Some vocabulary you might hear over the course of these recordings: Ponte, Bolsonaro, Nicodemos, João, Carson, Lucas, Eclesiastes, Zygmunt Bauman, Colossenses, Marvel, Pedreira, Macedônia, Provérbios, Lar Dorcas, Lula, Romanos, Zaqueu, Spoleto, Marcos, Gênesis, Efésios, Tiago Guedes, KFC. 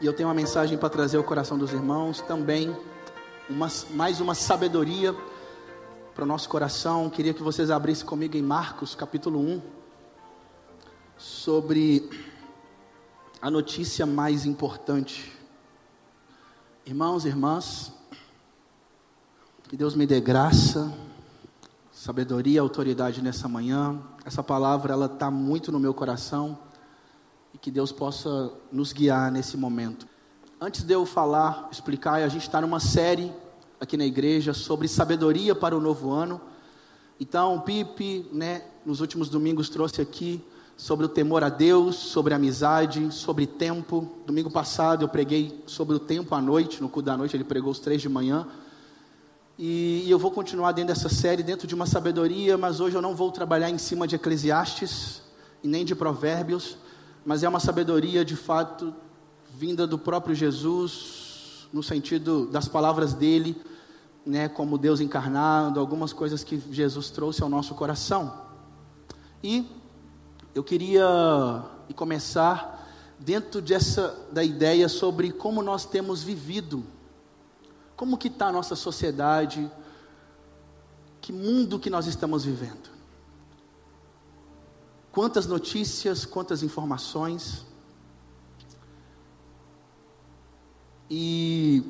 E eu tenho uma mensagem para trazer ao coração dos irmãos também, mais uma sabedoria para o nosso coração. Queria que vocês abrissem comigo em Marcos capítulo 1, sobre a notícia mais importante. Irmãos e irmãs, que Deus me dê graça, sabedoria, autoridade nessa manhã. Essa palavra, ela está muito no meu coração. E que Deus possa nos guiar nesse momento. Antes de eu falar, explicar, a gente está numa série aqui na igreja sobre sabedoria para o novo ano. Então, o Pipe, nos últimos domingos trouxe aqui sobre o temor a Deus, sobre amizade, sobre tempo. Domingo passado eu preguei sobre o tempo à noite, no culto da noite, ele pregou os 3 da manhã. E eu vou continuar dentro dessa série, dentro de uma sabedoria, mas hoje eu não vou trabalhar em cima de Eclesiastes e nem de Provérbios, mas é uma sabedoria de fato vinda do próprio Jesus, no sentido das palavras dele, como Deus encarnado, algumas coisas que Jesus trouxe ao nosso coração. E eu queria começar dentro da ideia sobre como nós temos vivido, como que está a nossa sociedade, que mundo que nós estamos vivendo. Quantas notícias, quantas informações. E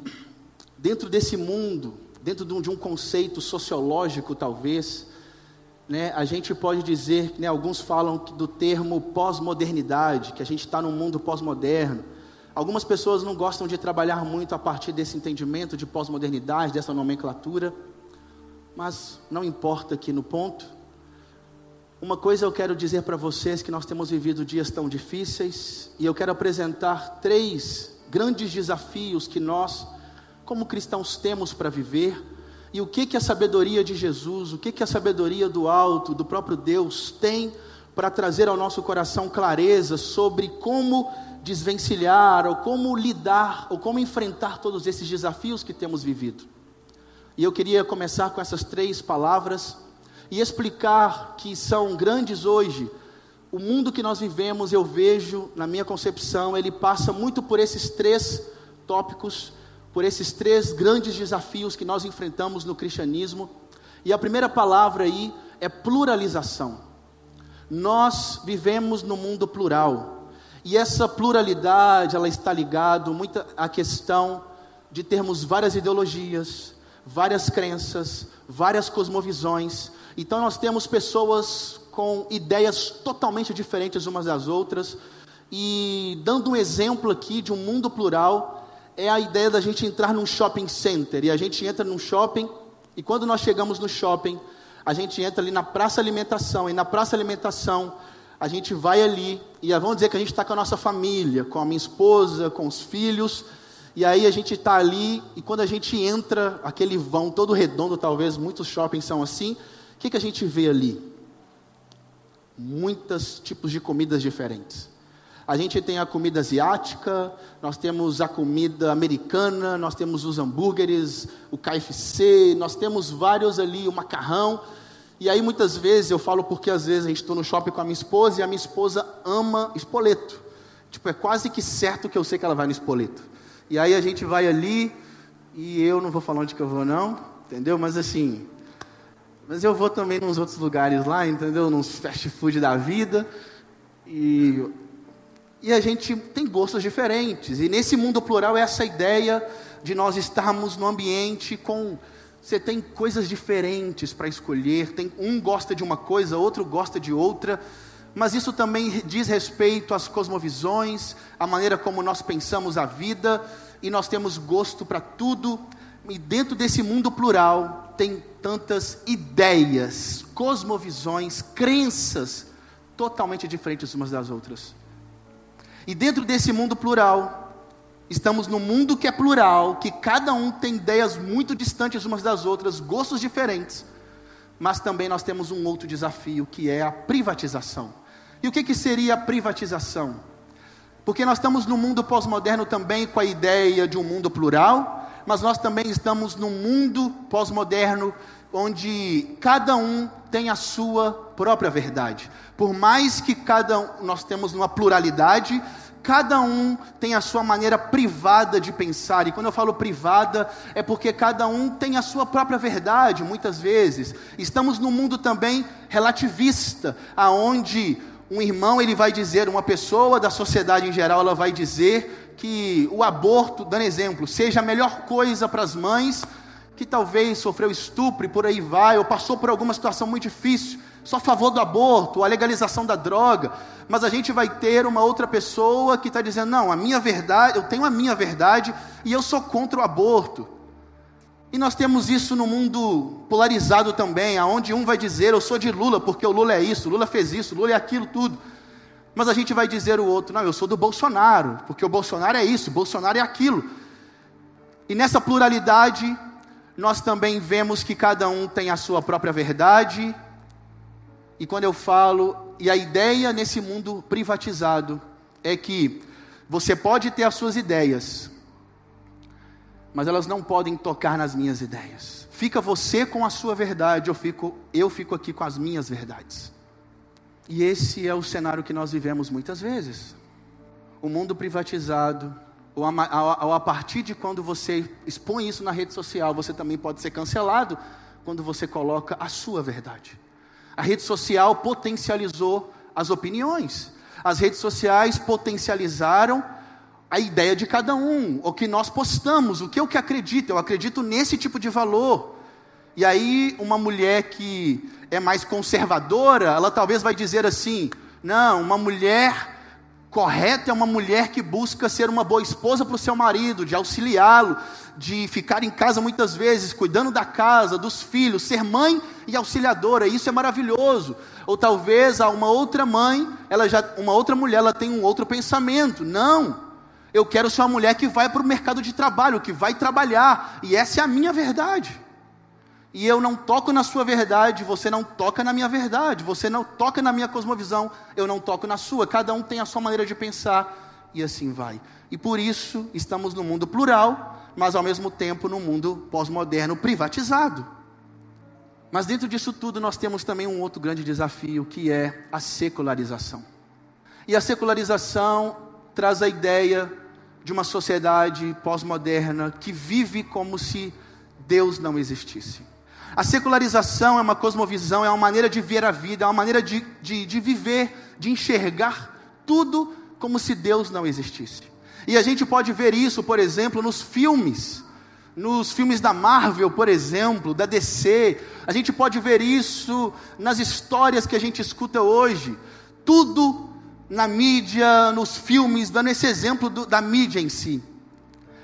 dentro desse mundo, dentro de um conceito sociológico talvez, a gente pode dizer, alguns falam do termo pós-modernidade, que a gente está num mundo pós-moderno. Algumas pessoas não gostam de trabalhar muito a partir desse entendimento de pós-modernidade, dessa nomenclatura, mas não importa aqui no ponto. Uma coisa eu quero dizer para vocês, que nós temos vivido dias tão difíceis, e eu quero apresentar 3 grandes desafios que nós, como cristãos, temos para viver, e o que a sabedoria de Jesus, o que a sabedoria do alto, do próprio Deus, tem para trazer ao nosso coração clareza sobre como desvencilhar, ou como lidar, ou como enfrentar todos esses desafios que temos vivido. E eu queria começar com essas 3 palavras, e explicar que são grandes hoje. O mundo que nós vivemos, eu vejo, na minha concepção, ele passa muito por esses 3 tópicos, por esses 3 grandes desafios que nós enfrentamos no cristianismo. E a primeira palavra aí é pluralização. Nós vivemos no mundo plural, e essa pluralidade, ela está ligada muito à questão de termos várias ideologias, várias crenças, várias cosmovisões. Então nós temos pessoas com ideias totalmente diferentes umas das outras, e dando um exemplo aqui de um mundo plural, é a ideia da gente entrar num shopping center, e a gente entra num shopping, e quando nós chegamos no shopping, a gente entra ali na praça alimentação, e na praça alimentação, a gente vai ali, e vamos dizer que a gente está com a nossa família, com a minha esposa, com os filhos. E aí a gente está ali, e quando a gente entra, aquele vão todo redondo, talvez muitos shoppings são assim, o que a gente vê ali? Muitos tipos de comidas diferentes. A gente tem a comida asiática, nós temos a comida americana, nós temos os hambúrgueres, o KFC, nós temos vários ali, o macarrão. E aí muitas vezes, eu falo porque às vezes a gente está no shopping com a minha esposa, e a minha esposa ama espoleto. É quase que certo que eu sei que ela vai no espoleto. E aí a gente vai ali, e eu não vou falar onde que eu vou não, entendeu? Mas eu vou também nos outros lugares lá, entendeu? Nos fast food da vida, e a gente tem gostos diferentes, e nesse mundo plural é essa ideia de nós estarmos num ambiente com... Você tem coisas diferentes para escolher, um gosta de uma coisa, outro gosta de outra... Mas isso também diz respeito às cosmovisões, à maneira como nós pensamos a vida, e nós temos gosto para tudo, e dentro desse mundo plural, tem tantas ideias, cosmovisões, crenças, totalmente diferentes umas das outras. E dentro desse mundo plural, estamos num mundo que é plural, que cada um tem ideias muito distantes umas das outras, gostos diferentes, mas também nós temos um outro desafio, que é a privatização. E o que seria a privatização? Porque nós estamos num mundo pós-moderno também com a ideia de um mundo plural, mas nós também estamos num mundo pós-moderno onde cada um tem a sua própria verdade. Por mais que nós temos uma pluralidade, Cada um tem a sua maneira privada de pensar, e quando eu falo privada, é porque cada um tem a sua própria verdade, muitas vezes. Estamos num mundo também relativista, aonde um irmão ele vai dizer, uma pessoa da sociedade em geral, ela vai dizer que o aborto, dando exemplo, seja a melhor coisa para as mães, que talvez sofreu estupro e por aí vai, ou passou por alguma situação muito difícil, só a favor do aborto, a legalização da droga. Mas a gente vai ter uma outra pessoa que está dizendo, não, a minha verdade, eu tenho a minha verdade, e eu sou contra o aborto. E nós temos isso no mundo polarizado também, aonde um vai dizer, eu sou de Lula, porque o Lula é isso, o Lula fez isso, o Lula é aquilo, tudo. Mas a gente vai dizer o outro, não, eu sou do Bolsonaro, porque o Bolsonaro é isso, o Bolsonaro é aquilo. E nessa pluralidade, nós também vemos que cada um tem a sua própria verdade. E quando eu falo, e a ideia nesse mundo privatizado, é que você pode ter as suas ideias, mas elas não podem tocar nas minhas ideias. Fica você com a sua verdade, eu fico aqui com as minhas verdades. E esse é o cenário que nós vivemos muitas vezes. O mundo privatizado, ou a partir de quando você expõe isso na rede social, você também pode ser cancelado, quando você coloca a sua verdade. A rede social potencializou as opiniões. As redes sociais potencializaram a ideia de cada um, o que nós postamos, o que eu acredito. Eu acredito nesse tipo de valor. E aí, uma mulher que é mais conservadora, ela talvez vai dizer assim, não, uma mulher correta é uma mulher que busca ser uma boa esposa para o seu marido, de auxiliá-lo, de ficar em casa muitas vezes, cuidando da casa, dos filhos, ser mãe e auxiliadora, isso é maravilhoso. Ou talvez a uma outra mãe, uma outra mulher, ela tem um outro pensamento, não, eu quero ser uma mulher que vai para o mercado de trabalho, que vai trabalhar, e essa é a minha verdade. E eu não toco na sua verdade, você não toca na minha verdade, você não toca na minha cosmovisão, eu não toco na sua, cada um tem a sua maneira de pensar, e assim vai. E por isso, estamos no mundo plural, mas ao mesmo tempo no mundo pós-moderno privatizado. Mas dentro disso tudo, nós temos também um outro grande desafio, que é a secularização. E a secularização traz a ideia de uma sociedade pós-moderna, que vive como se Deus não existisse. A secularização é uma cosmovisão, é uma maneira de ver a vida, é uma maneira de viver, de enxergar tudo como se Deus não existisse. E a gente pode ver isso, por exemplo, nos filmes da Marvel, por exemplo, da DC, a gente pode ver isso nas histórias que a gente escuta hoje, tudo na mídia, nos filmes, dando esse exemplo da mídia em si,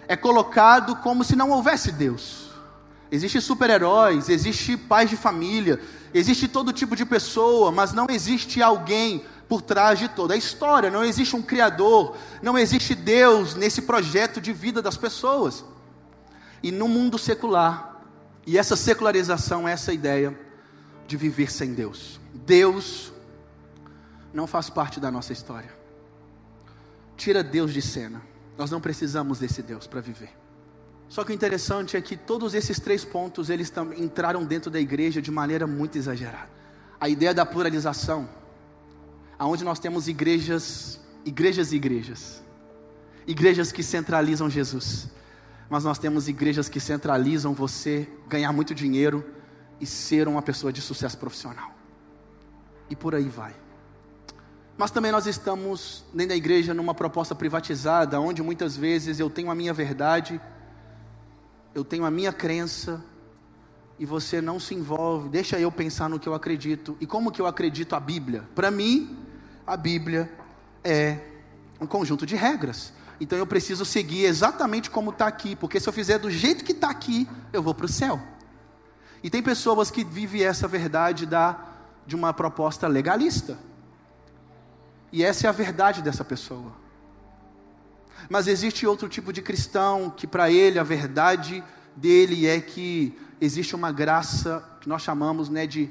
é colocado como se não houvesse Deus. Existem super-heróis, existe pais de família, existe todo tipo de pessoa, mas não existe alguém por trás de toda a história, não existe um criador, não existe Deus nesse projeto de vida das pessoas. E no mundo secular, e essa secularização é essa ideia de viver sem Deus. Deus não faz parte da nossa história. Tira Deus de cena, nós não precisamos desse Deus para viver. Só que o interessante é que todos esses três pontos, eles entraram dentro da igreja de maneira muito exagerada. A ideia da pluralização, aonde nós temos igrejas que centralizam Jesus, mas nós temos igrejas que centralizam você ganhar muito dinheiro e ser uma pessoa de sucesso profissional, e por aí vai. Mas também nós estamos dentro da igreja numa proposta privatizada, onde muitas vezes eu tenho a minha verdade, eu tenho a minha crença, e você não se envolve, deixa eu pensar no que eu acredito, e como que eu acredito a Bíblia? Para mim, a Bíblia é um conjunto de regras, então eu preciso seguir exatamente como está aqui, porque se eu fizer do jeito que está aqui, eu vou para o céu. E tem pessoas que vivem essa verdade de uma proposta legalista, e essa é a verdade dessa pessoa. Mas existe outro tipo de cristão, que para ele, a verdade dele é que existe uma graça, que nós chamamos, de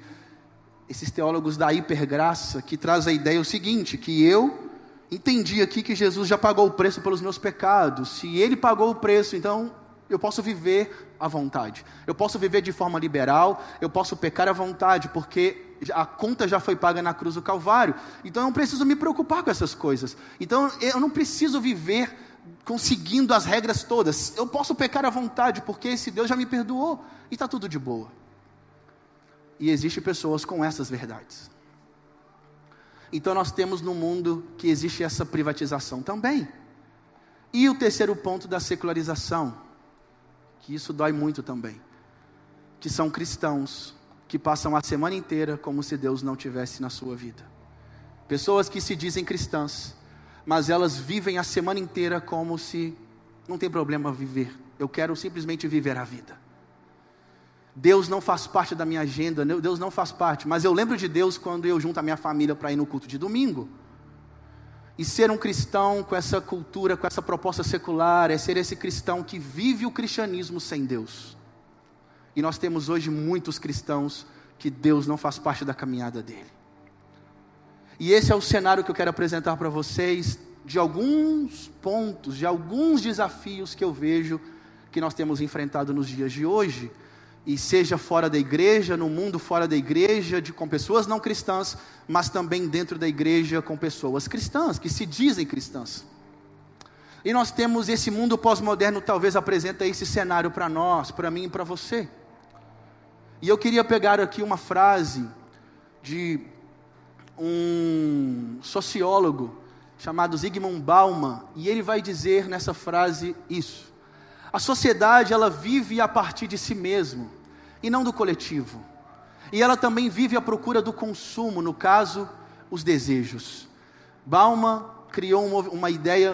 esses teólogos da hipergraça, que traz a ideia o seguinte, que eu entendi aqui que Jesus já pagou o preço pelos meus pecados, se Ele pagou o preço, então eu posso viver à vontade, eu posso viver de forma liberal, eu posso pecar à vontade, porque a conta já foi paga na cruz do Calvário, então eu não preciso me preocupar com essas coisas, então eu não preciso viver conseguindo as regras todas, eu posso pecar à vontade, porque esse Deus já me perdoou, e está tudo de boa. E existem pessoas com essas verdades. Então nós temos no mundo que existe essa privatização também. E o terceiro ponto da secularização, que isso dói muito também, que são cristãos que passam a semana inteira como se Deus não tivesse na sua vida. Pessoas que se dizem cristãs, mas elas vivem a semana inteira como se não tem problema viver, eu quero simplesmente viver a vida. Deus não faz parte da minha agenda, Deus não faz parte, mas eu lembro de Deus quando eu junto a minha família para ir no culto de domingo. E ser um cristão com essa cultura, com essa proposta secular, é ser esse cristão que vive o cristianismo sem Deus. E nós temos hoje muitos cristãos que Deus não faz parte da caminhada dele. E esse é o cenário que eu quero apresentar para vocês, de alguns pontos, de alguns desafios que eu vejo que nós temos enfrentado nos dias de hoje. E seja fora da igreja, no mundo fora da igreja, com pessoas não cristãs, mas também dentro da igreja com pessoas cristãs, que se dizem cristãs. E nós temos esse mundo pós-moderno, talvez apresenta esse cenário para nós, para mim e para você. E eu queria pegar aqui uma frase de um sociólogo chamado Zygmunt Bauman, e ele vai dizer nessa frase isso: a sociedade, ela vive a partir de si mesmo, e não do coletivo. E ela também vive à procura do consumo, no caso, os desejos. Bauman criou uma ideia,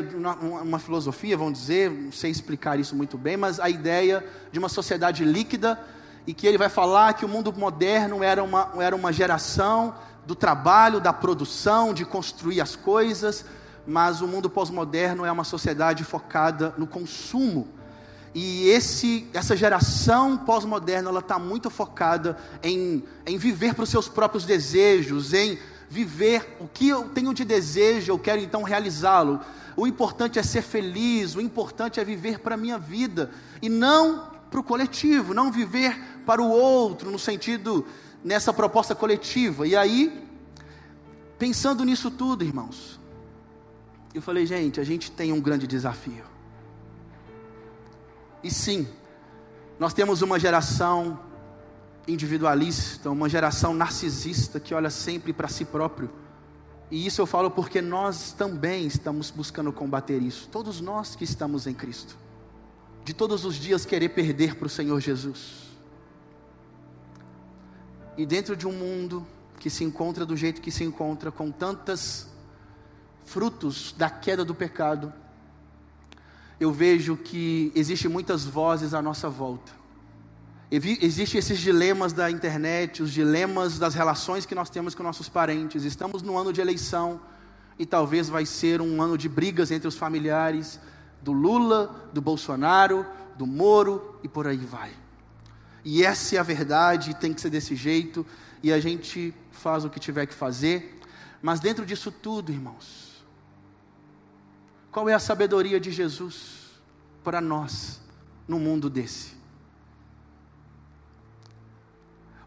uma filosofia, vamos dizer, não sei explicar isso muito bem, mas a ideia de uma sociedade líquida, e que ele vai falar que o mundo moderno era uma geração do trabalho, da produção, de construir as coisas, mas o mundo pós-moderno é uma sociedade focada no consumo. E essa geração pós-moderna, ela está muito focada em viver para os seus próprios desejos, em viver o que eu tenho de desejo, eu quero então realizá-lo. O importante é ser feliz, o importante é viver para a minha vida, e não para o coletivo, não viver para o outro, no sentido, nessa proposta coletiva. E aí, pensando nisso tudo, irmãos, eu falei, gente, a gente tem um grande desafio. E sim, nós temos uma geração individualista, uma geração narcisista que olha sempre para si próprio. E isso eu falo porque nós também estamos buscando combater isso. Todos nós que estamos em Cristo. De todos os dias querer perder para o Senhor Jesus. E dentro de um mundo que se encontra do jeito que se encontra, com tantos frutos da queda do pecado, eu vejo que existem muitas vozes à nossa volta. Existem esses dilemas da internet, os dilemas das relações que nós temos com nossos parentes. Estamos no ano de eleição, e talvez vai ser um ano de brigas entre os familiares do Lula, do Bolsonaro, do Moro, e por aí vai. E essa é a verdade, tem que ser desse jeito, e a gente faz o que tiver que fazer. Mas dentro disso tudo, irmãos, qual é a sabedoria de Jesus para nós, no mundo desse?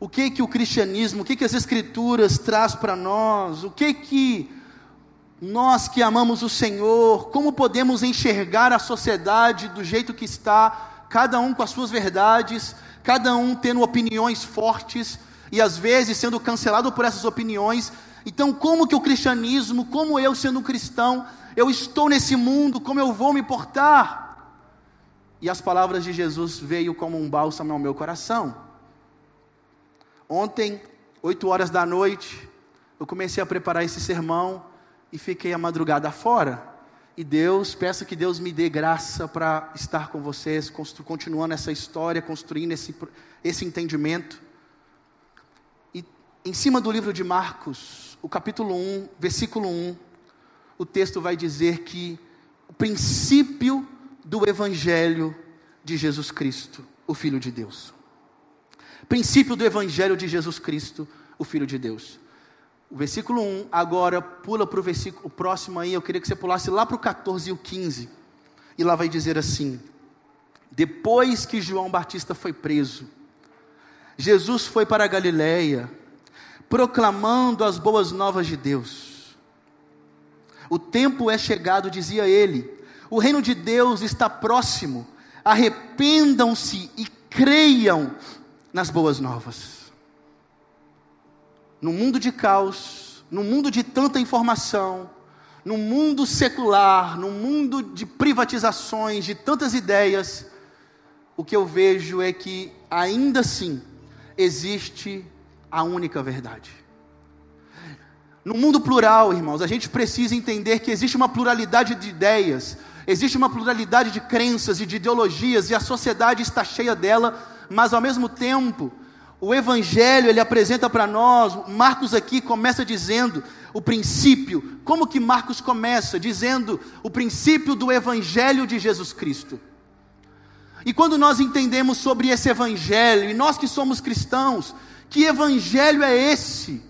O que o cristianismo, o que as escrituras traz para nós? O que nós que amamos o Senhor, como podemos enxergar a sociedade do jeito que está, cada um com as suas verdades, cada um tendo opiniões fortes, e às vezes sendo cancelado por essas opiniões? Então, como que o cristianismo, como eu sendo um cristão, eu estou nesse mundo, como eu vou me portar? E as palavras de Jesus veio como um bálsamo ao meu coração. Ontem, 20h, eu comecei a preparar esse sermão, e fiquei a madrugada fora. E peço que Deus me dê graça para estar com vocês, continuando essa história, construindo esse entendimento. E em cima do livro de Marcos, o capítulo 1, versículo 1, o texto vai dizer que o princípio do Evangelho de Jesus Cristo, o Filho de Deus. Princípio do Evangelho de Jesus Cristo, o Filho de Deus. O versículo 1, agora pula para o versículo próximo aí, eu queria que você pulasse lá para o 14 e o 15. E lá vai dizer assim: depois que João Batista foi preso, Jesus foi para a Galileia, proclamando as boas novas de Deus. O tempo é chegado, dizia ele, o reino de Deus está próximo, arrependam-se e creiam nas boas novas. No mundo de caos, no mundo de tanta informação, no mundo secular, no mundo de privatizações, de tantas ideias, o que eu vejo é que, ainda assim, existe a única verdade. No mundo plural, irmãos, a gente precisa entender que existe uma pluralidade de ideias, existe uma pluralidade de crenças e de ideologias, e a sociedade está cheia dela, mas ao mesmo tempo, o Evangelho, ele apresenta para nós, Marcos aqui começa dizendo o princípio. Como que Marcos começa? Dizendo o princípio do Evangelho de Jesus Cristo. E quando nós entendemos sobre esse Evangelho, e nós que somos cristãos, que Evangelho é esse?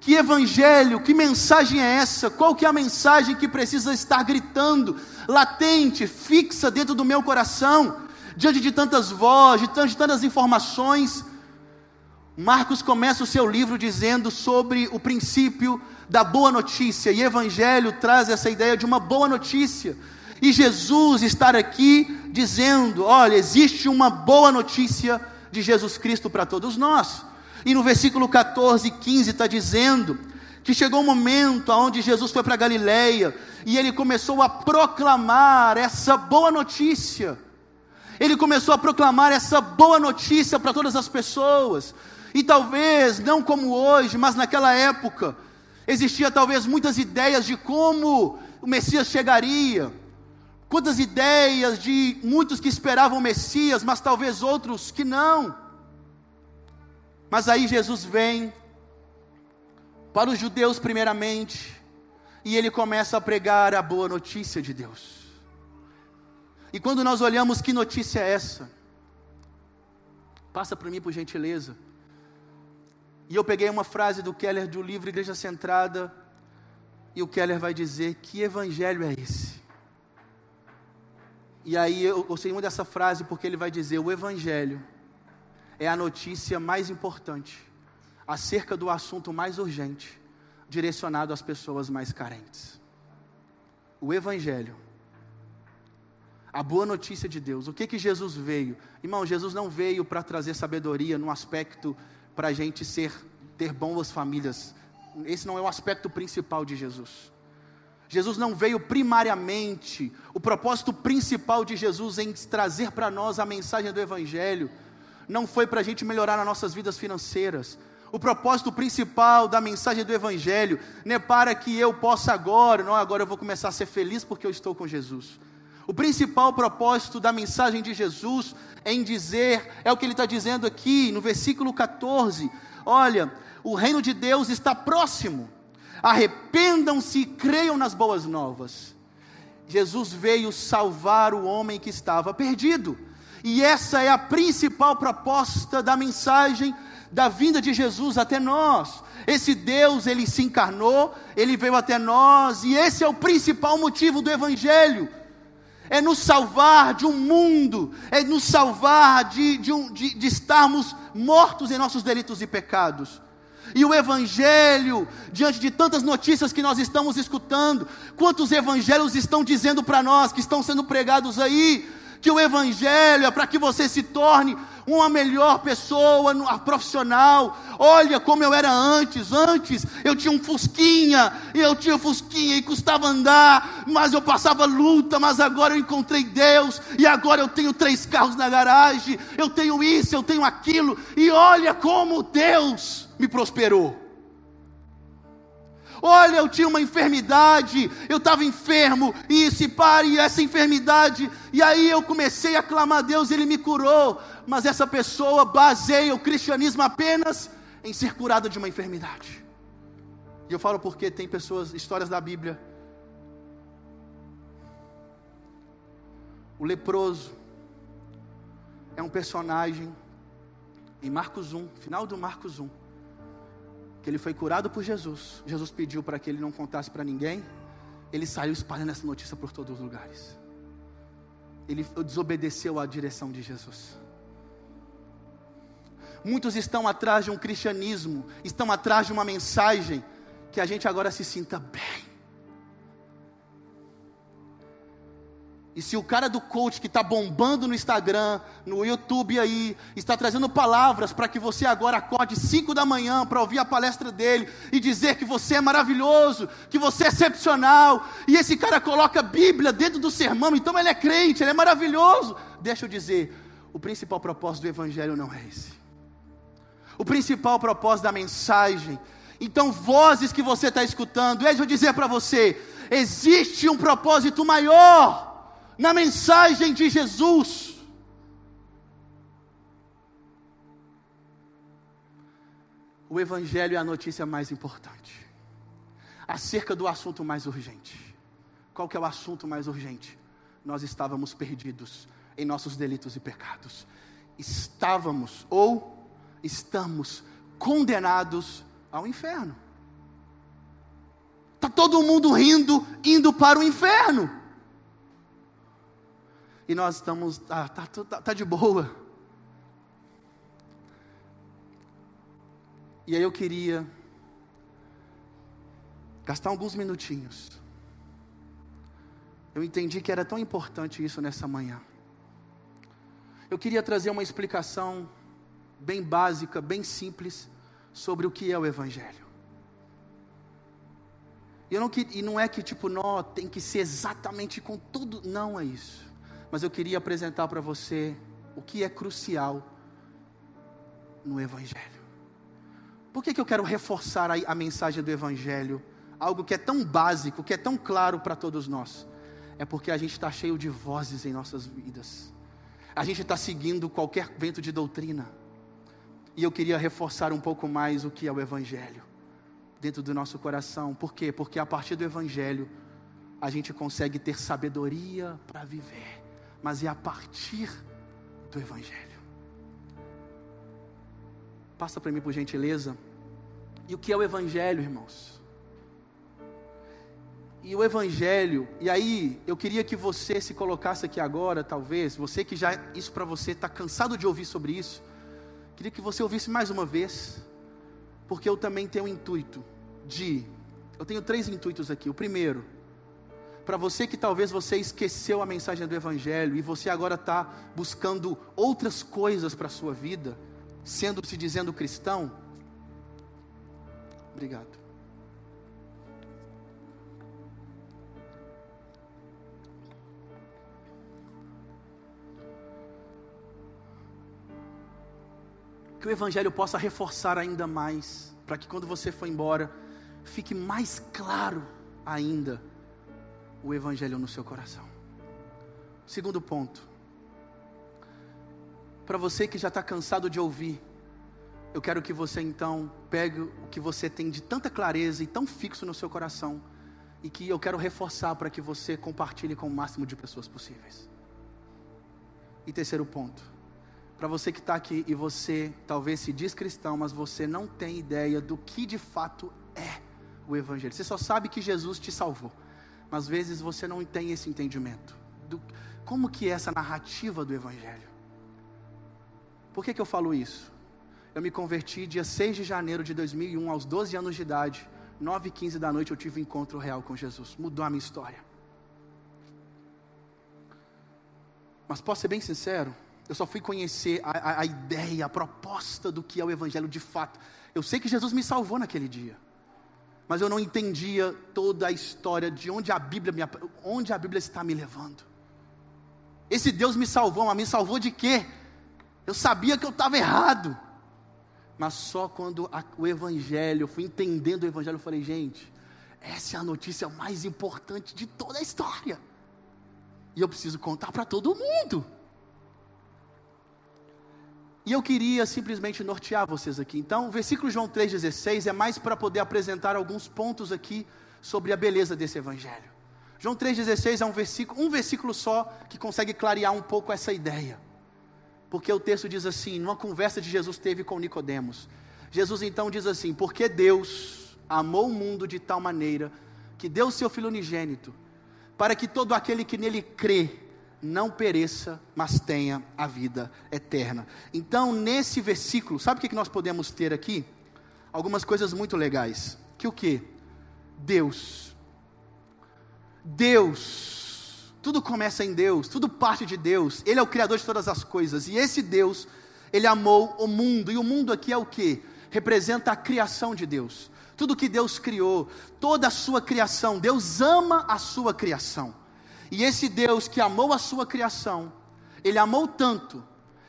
Que Evangelho, que mensagem é essa? Qual que é a mensagem que precisa estar gritando, latente, fixa dentro do meu coração? Diante de tantas vozes, de tantas informações, Marcos começa o seu livro dizendo sobre o princípio da boa notícia, e Evangelho traz essa ideia de uma boa notícia, e Jesus estar aqui dizendo, olha, existe uma boa notícia de Jesus Cristo para todos nós, e no versículo 14 e 15 está dizendo, que chegou um momento onde Jesus foi para Galileia, e ele começou a proclamar essa boa notícia. Ele começou a proclamar essa boa notícia para todas as pessoas, e talvez, não como hoje, mas naquela época, existia talvez muitas ideias de como o Messias chegaria, quantas ideias de muitos que esperavam o Messias, mas talvez outros que não, mas aí Jesus vem, para os judeus primeiramente, e ele começa a pregar a boa notícia de Deus. E quando nós olhamos, que notícia é essa? Passa para mim, por gentileza. E eu peguei uma frase do Keller, do livro Igreja Centrada, e o Keller vai dizer, que evangelho é esse? E aí eu gostei muito dessa frase, porque ele vai dizer, o evangelho é a notícia mais importante, acerca do assunto mais urgente, direcionado às pessoas mais carentes. O evangelho, a boa notícia de Deus. O que Jesus veio? Irmão, Jesus não veio para trazer sabedoria num aspecto para a gente ter boas famílias. Esse não é o aspecto principal de Jesus. Jesus não veio primariamente. O propósito principal de Jesus em trazer para nós a mensagem do Evangelho não foi para a gente melhorar as nossas vidas financeiras. O propósito principal da mensagem do Evangelho não é para que eu possa agora, não, agora eu vou começar a ser feliz porque eu estou com Jesus. O principal propósito da mensagem de Jesus é em dizer, é o que ele está dizendo aqui no versículo 14, olha, o reino de Deus está próximo, arrependam-se e creiam nas boas novas. Jesus veio salvar o homem que estava perdido, e essa é a principal proposta da mensagem da vinda de Jesus até nós. Esse Deus, ele se encarnou, ele veio até nós, e esse é o principal motivo do Evangelho. É nos salvar de um mundo, é nos salvar de estarmos mortos em nossos delitos e pecados. E o Evangelho, diante de tantas notícias que nós estamos escutando, quantos Evangelhos estão dizendo para nós, que estão sendo pregados aí, que o Evangelho é para que você se torne uma melhor pessoa, uma profissional. Olha como eu era antes eu tinha um fusquinha, e custava andar, mas eu passava luta, mas agora eu encontrei Deus, e agora eu tenho 3 carros na garagem, eu tenho isso, eu tenho aquilo, e olha como Deus me prosperou. Olha, eu tinha uma enfermidade, eu estava enfermo, e essa enfermidade, e aí eu comecei a clamar a Deus, ele me curou, mas essa pessoa baseia o cristianismo apenas em ser curada de uma enfermidade. E eu falo porque tem pessoas, histórias da Bíblia, o leproso é um personagem em Marcos 1, final do Marcos 1, que ele foi curado por Jesus. Jesus pediu para que ele não contasse para ninguém, ele saiu espalhando essa notícia por todos os lugares, ele desobedeceu à direção de Jesus. Muitos estão atrás de um cristianismo, estão atrás de uma mensagem que a gente agora se sinta bem. E se o cara do coach que está bombando no Instagram, no YouTube aí, está trazendo palavras para que você agora acorde 5 da manhã para ouvir a palestra dele e dizer que você é maravilhoso, que você é excepcional, e esse cara coloca a Bíblia dentro do sermão, então ele é crente, ele é maravilhoso. Deixa eu dizer, o principal propósito do Evangelho não é esse. O principal propósito da mensagem. Então, vozes que você está escutando, deixa eu dizer para você, existe um propósito maior na mensagem de Jesus. O Evangelho é a notícia mais importante, acerca do assunto mais urgente. Qual que é o assunto mais urgente? Nós estávamos perdidos em nossos delitos e pecados, estávamos ou estamos condenados ao inferno. Está todo mundo rindo, indo para o inferno. E nós estamos, tá de boa. E aí eu queria gastar alguns minutinhos. Eu entendi que era tão importante isso nessa manhã. Eu queria trazer uma explicação bem básica, bem simples, sobre o que é o Evangelho. E não é que tipo, não, tem que ser exatamente com tudo, não é isso. Mas eu queria apresentar para você o que é crucial no Evangelho. Por que eu quero reforçar a mensagem do Evangelho? Algo que é tão básico, que é tão claro para todos nós. É porque a gente está cheio de vozes em nossas vidas. A gente está seguindo qualquer vento de doutrina. E eu queria reforçar um pouco mais o que é o Evangelho dentro do nosso coração. Por quê? Porque a partir do Evangelho, a gente consegue ter sabedoria para viver. Mas é a partir do Evangelho. Passa para mim, por gentileza. E o que é o Evangelho, irmãos? E o Evangelho, e aí eu queria que você se colocasse aqui agora, talvez, você que já, isso para você, está cansado de ouvir sobre isso, queria que você ouvisse mais uma vez, porque eu também tenho um intuito eu tenho 3 intuitos aqui. O primeiro, para você que talvez você esqueceu a mensagem do Evangelho, e você agora está buscando outras coisas para a sua vida, se dizendo cristão, obrigado, que o Evangelho possa reforçar ainda mais, para que quando você for embora, fique mais claro ainda, o Evangelho no seu coração. Segundo ponto, para você que já está cansado de ouvir, eu quero que você então pegue o que você tem de tanta clareza e tão fixo no seu coração, e que eu quero reforçar para que você compartilhe com o máximo de pessoas possíveis. E terceiro ponto, para você que está aqui e você talvez se diz cristão, mas você não tem ideia do que de fato é o Evangelho. Você só sabe que Jesus te salvou, mas às vezes você não tem esse entendimento, como que é essa narrativa do Evangelho. Por que eu falo isso? Eu me converti dia 6 de janeiro de 2001, aos 12 anos de idade, 9h15 da noite eu tive um encontro real com Jesus, mudou a minha história. Mas posso ser bem sincero, eu só fui conhecer a ideia, a proposta do que é o Evangelho de fato. Eu sei que Jesus me salvou naquele dia, mas eu não entendia toda a história de onde a Bíblia está me levando. Esse Deus me salvou, mas me salvou de quê? Eu sabia que eu estava errado, mas só quando o Evangelho, eu fui entendendo o Evangelho, eu falei, gente, essa é a notícia mais importante de toda a história, e eu preciso contar para todo mundo. E eu queria simplesmente nortear vocês aqui. Então, o versículo João 3,16 é mais para poder apresentar alguns pontos aqui sobre a beleza desse Evangelho. João 3,16 é um versículo só que consegue clarear um pouco essa ideia. Porque o texto diz assim, numa conversa que Jesus teve com Nicodemos. Jesus então diz assim, porque Deus amou o mundo de tal maneira que deu o seu Filho unigênito, para que todo aquele que nele crê não pereça, mas tenha a vida eterna. Então, nesse versículo, sabe o que nós podemos ter aqui? Algumas coisas muito legais. Que o quê? Deus. Tudo começa em Deus, tudo parte de Deus. Ele é o Criador de todas as coisas. E esse Deus, Ele amou o mundo. E o mundo aqui é o quê? Representa a criação de Deus. Tudo que Deus criou, toda a sua criação. Deus ama a sua criação. E esse Deus que amou a sua criação, Ele amou tanto,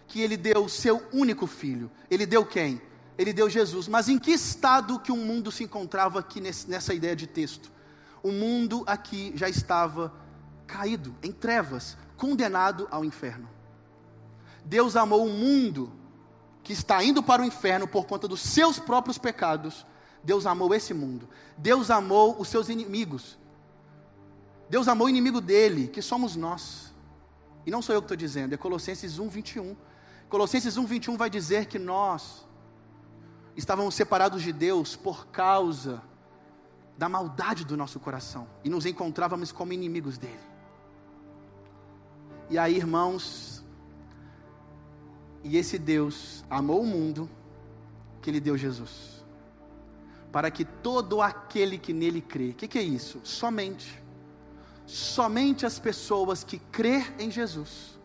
que Ele deu o seu único filho. Ele deu quem? Ele deu Jesus. Mas em que estado que o mundo se encontrava aqui nessa ideia de texto? O mundo aqui já estava caído, em trevas, condenado ao inferno. Deus amou o mundo que está indo para o inferno por conta dos seus próprios pecados. Deus amou esse mundo. Deus amou os seus inimigos. Deus amou o inimigo dele, que somos nós. E não sou eu que estou dizendo, é Colossenses 1:21. Colossenses 1:21 vai dizer que nós estávamos separados de Deus por causa da maldade do nosso coração, e nos encontrávamos como inimigos dele. E aí, irmãos, e esse Deus amou o mundo, que Ele deu Jesus, para que todo aquele que nele crê. O que é isso? Somente as pessoas que crê em Jesus,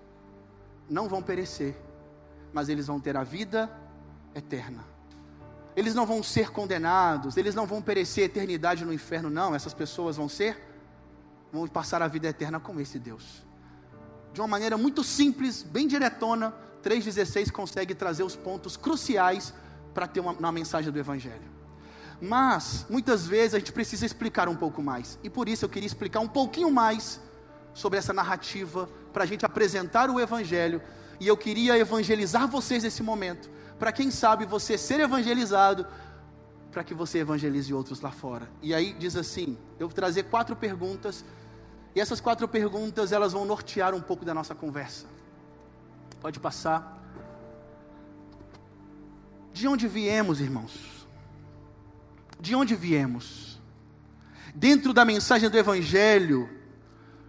não vão perecer, mas eles vão ter a vida eterna. Eles não vão ser condenados, eles não vão perecer a eternidade no inferno, não. Essas pessoas vão passar a vida eterna com esse Deus. De uma maneira muito simples, bem diretona, 3:16 consegue trazer os pontos cruciais para ter uma mensagem do Evangelho. Mas, muitas vezes a gente precisa explicar um pouco mais. E por isso eu queria explicar um pouquinho mais sobre essa narrativa, para a gente apresentar o Evangelho. E eu queria evangelizar vocês nesse momento, para quem sabe você ser evangelizado, para que você evangelize outros lá fora. E aí diz assim, eu vou trazer 4 perguntas, e essas 4 perguntas, elas vão nortear um pouco da nossa conversa. Pode passar. De onde viemos, irmãos? De onde viemos? Dentro da mensagem do Evangelho,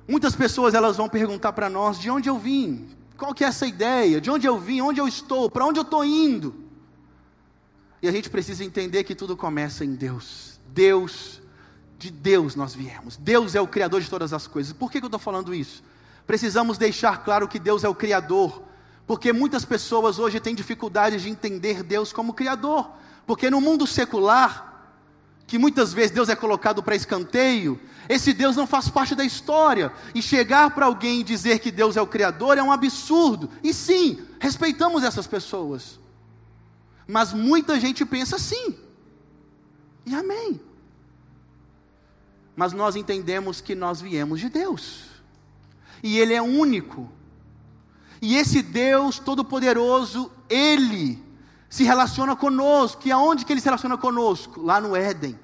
muitas pessoas, elas vão perguntar para nós, de onde eu vim? Qual que é essa ideia? De onde eu vim? Onde eu estou? Para onde eu estou indo? E a gente precisa entender que tudo começa em Deus. De Deus nós viemos. Deus é o Criador de todas as coisas. Por que eu estou falando isso? Precisamos deixar claro que Deus é o Criador. Porque muitas pessoas hoje têm dificuldade de entender Deus como Criador. Porque no mundo secular, que muitas vezes Deus é colocado para escanteio, esse Deus não faz parte da história, e chegar para alguém e dizer que Deus é o Criador é um absurdo. E sim, respeitamos essas pessoas, mas muita gente pensa assim, e amém. Mas nós entendemos que nós viemos de Deus, e Ele é único, e esse Deus Todo-Poderoso, Ele se relaciona conosco. E aonde que Ele se relaciona conosco? Lá no Éden.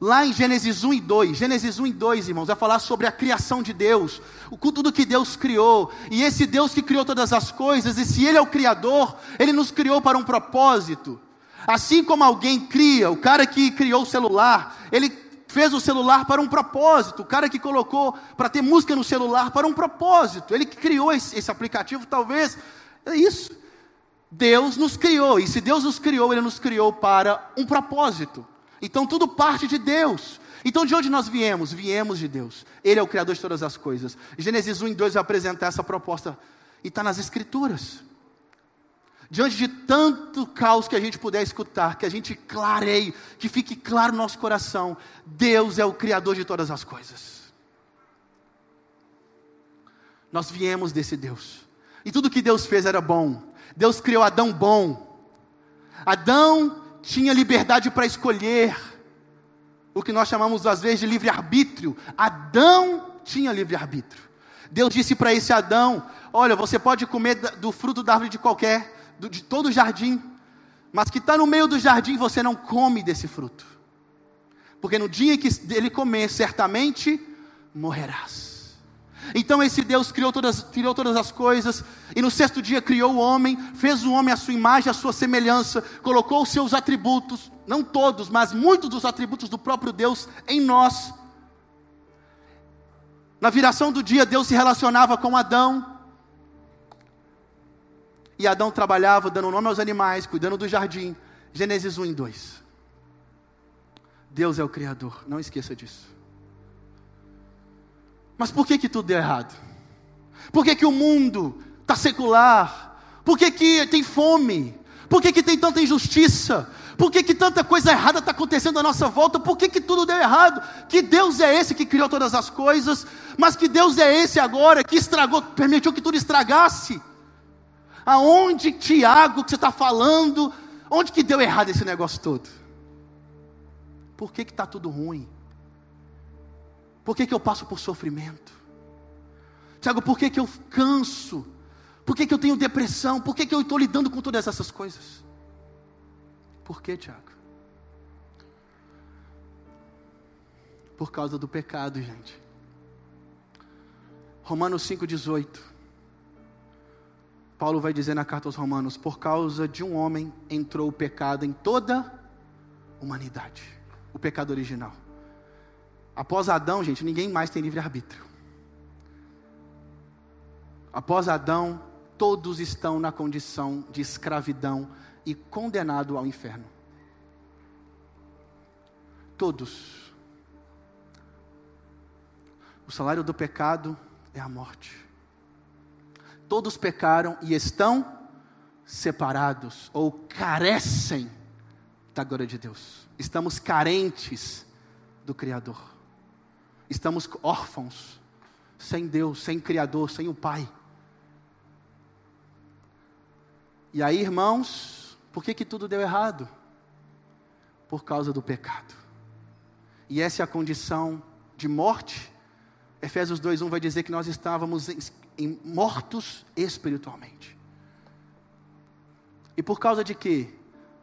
Lá em Gênesis 1:2, Gênesis 1:2, irmãos, vai falar sobre a criação de Deus, tudo que Deus criou, e esse Deus que criou todas as coisas, e se Ele é o Criador, Ele nos criou para um propósito. Assim como alguém cria, o cara que criou o celular, ele fez o celular para um propósito, o cara que colocou para ter música no celular para um propósito, ele que criou esse aplicativo talvez, é isso. Deus nos criou, e se Deus nos criou, Ele nos criou para um propósito. Então tudo parte de Deus. Então de onde nós viemos? Viemos de Deus. Ele é o Criador de todas as coisas. Gênesis 1:2 vai apresentar essa proposta, e está nas Escrituras. Diante de tanto caos que a gente puder escutar, que a gente clareie, que fique claro no nosso coração, Deus é o Criador de todas as coisas. Nós viemos desse Deus, e tudo que Deus fez era bom. Deus criou Adão bom. Adão tinha liberdade para escolher, o que nós chamamos às vezes de livre-arbítrio. Adão tinha livre-arbítrio. Deus disse para esse Adão, olha, você pode comer do fruto da árvore de todo o jardim, mas que está no meio do jardim, você não come desse fruto, porque no dia em que ele comer, certamente morrerás. Então esse Deus criou todas as coisas, e no 6º dia criou o homem, fez o homem à sua imagem, à sua semelhança, colocou os seus atributos, não todos, mas muitos dos atributos do próprio Deus em nós. Na viração do dia, Deus se relacionava com Adão. E Adão trabalhava dando nome aos animais, cuidando do jardim. Gênesis 1 e 2. Deus é o Criador, não esqueça disso. Mas por que tudo deu errado? Por que o mundo está secular? Por que tem fome? Por que tem tanta injustiça? Por que tanta coisa errada está acontecendo à nossa volta? Por que tudo deu errado? Que Deus é esse que criou todas as coisas? Mas que Deus é esse agora que estragou, permitiu que tudo estragasse? Aonde, Tiago, que você está falando, onde que deu errado esse negócio todo? Por que está tudo ruim? Por que eu passo por sofrimento? Tiago, por que eu canso? Por que eu tenho depressão? Por que eu estou lidando com todas essas coisas? Por que, Tiago? Por causa do pecado, gente. Romanos 5,18. Paulo vai dizer na carta aos Romanos, por causa de um homem entrou o pecado em toda a humanidade, o pecado original. Após Adão, gente, ninguém mais tem livre-arbítrio. Após Adão, todos estão na condição de escravidão e condenado ao inferno. Todos. O salário do pecado é a morte. Todos pecaram e estão separados, ou carecem da glória de Deus. Estamos carentes do Criador. Estamos órfãos, sem Deus, sem Criador, sem o Pai. E aí, irmãos, por que tudo deu errado? Por causa do pecado. E essa é a condição de morte. Efésios 2:1 vai dizer que nós estávamos mortos espiritualmente. E por causa de quê?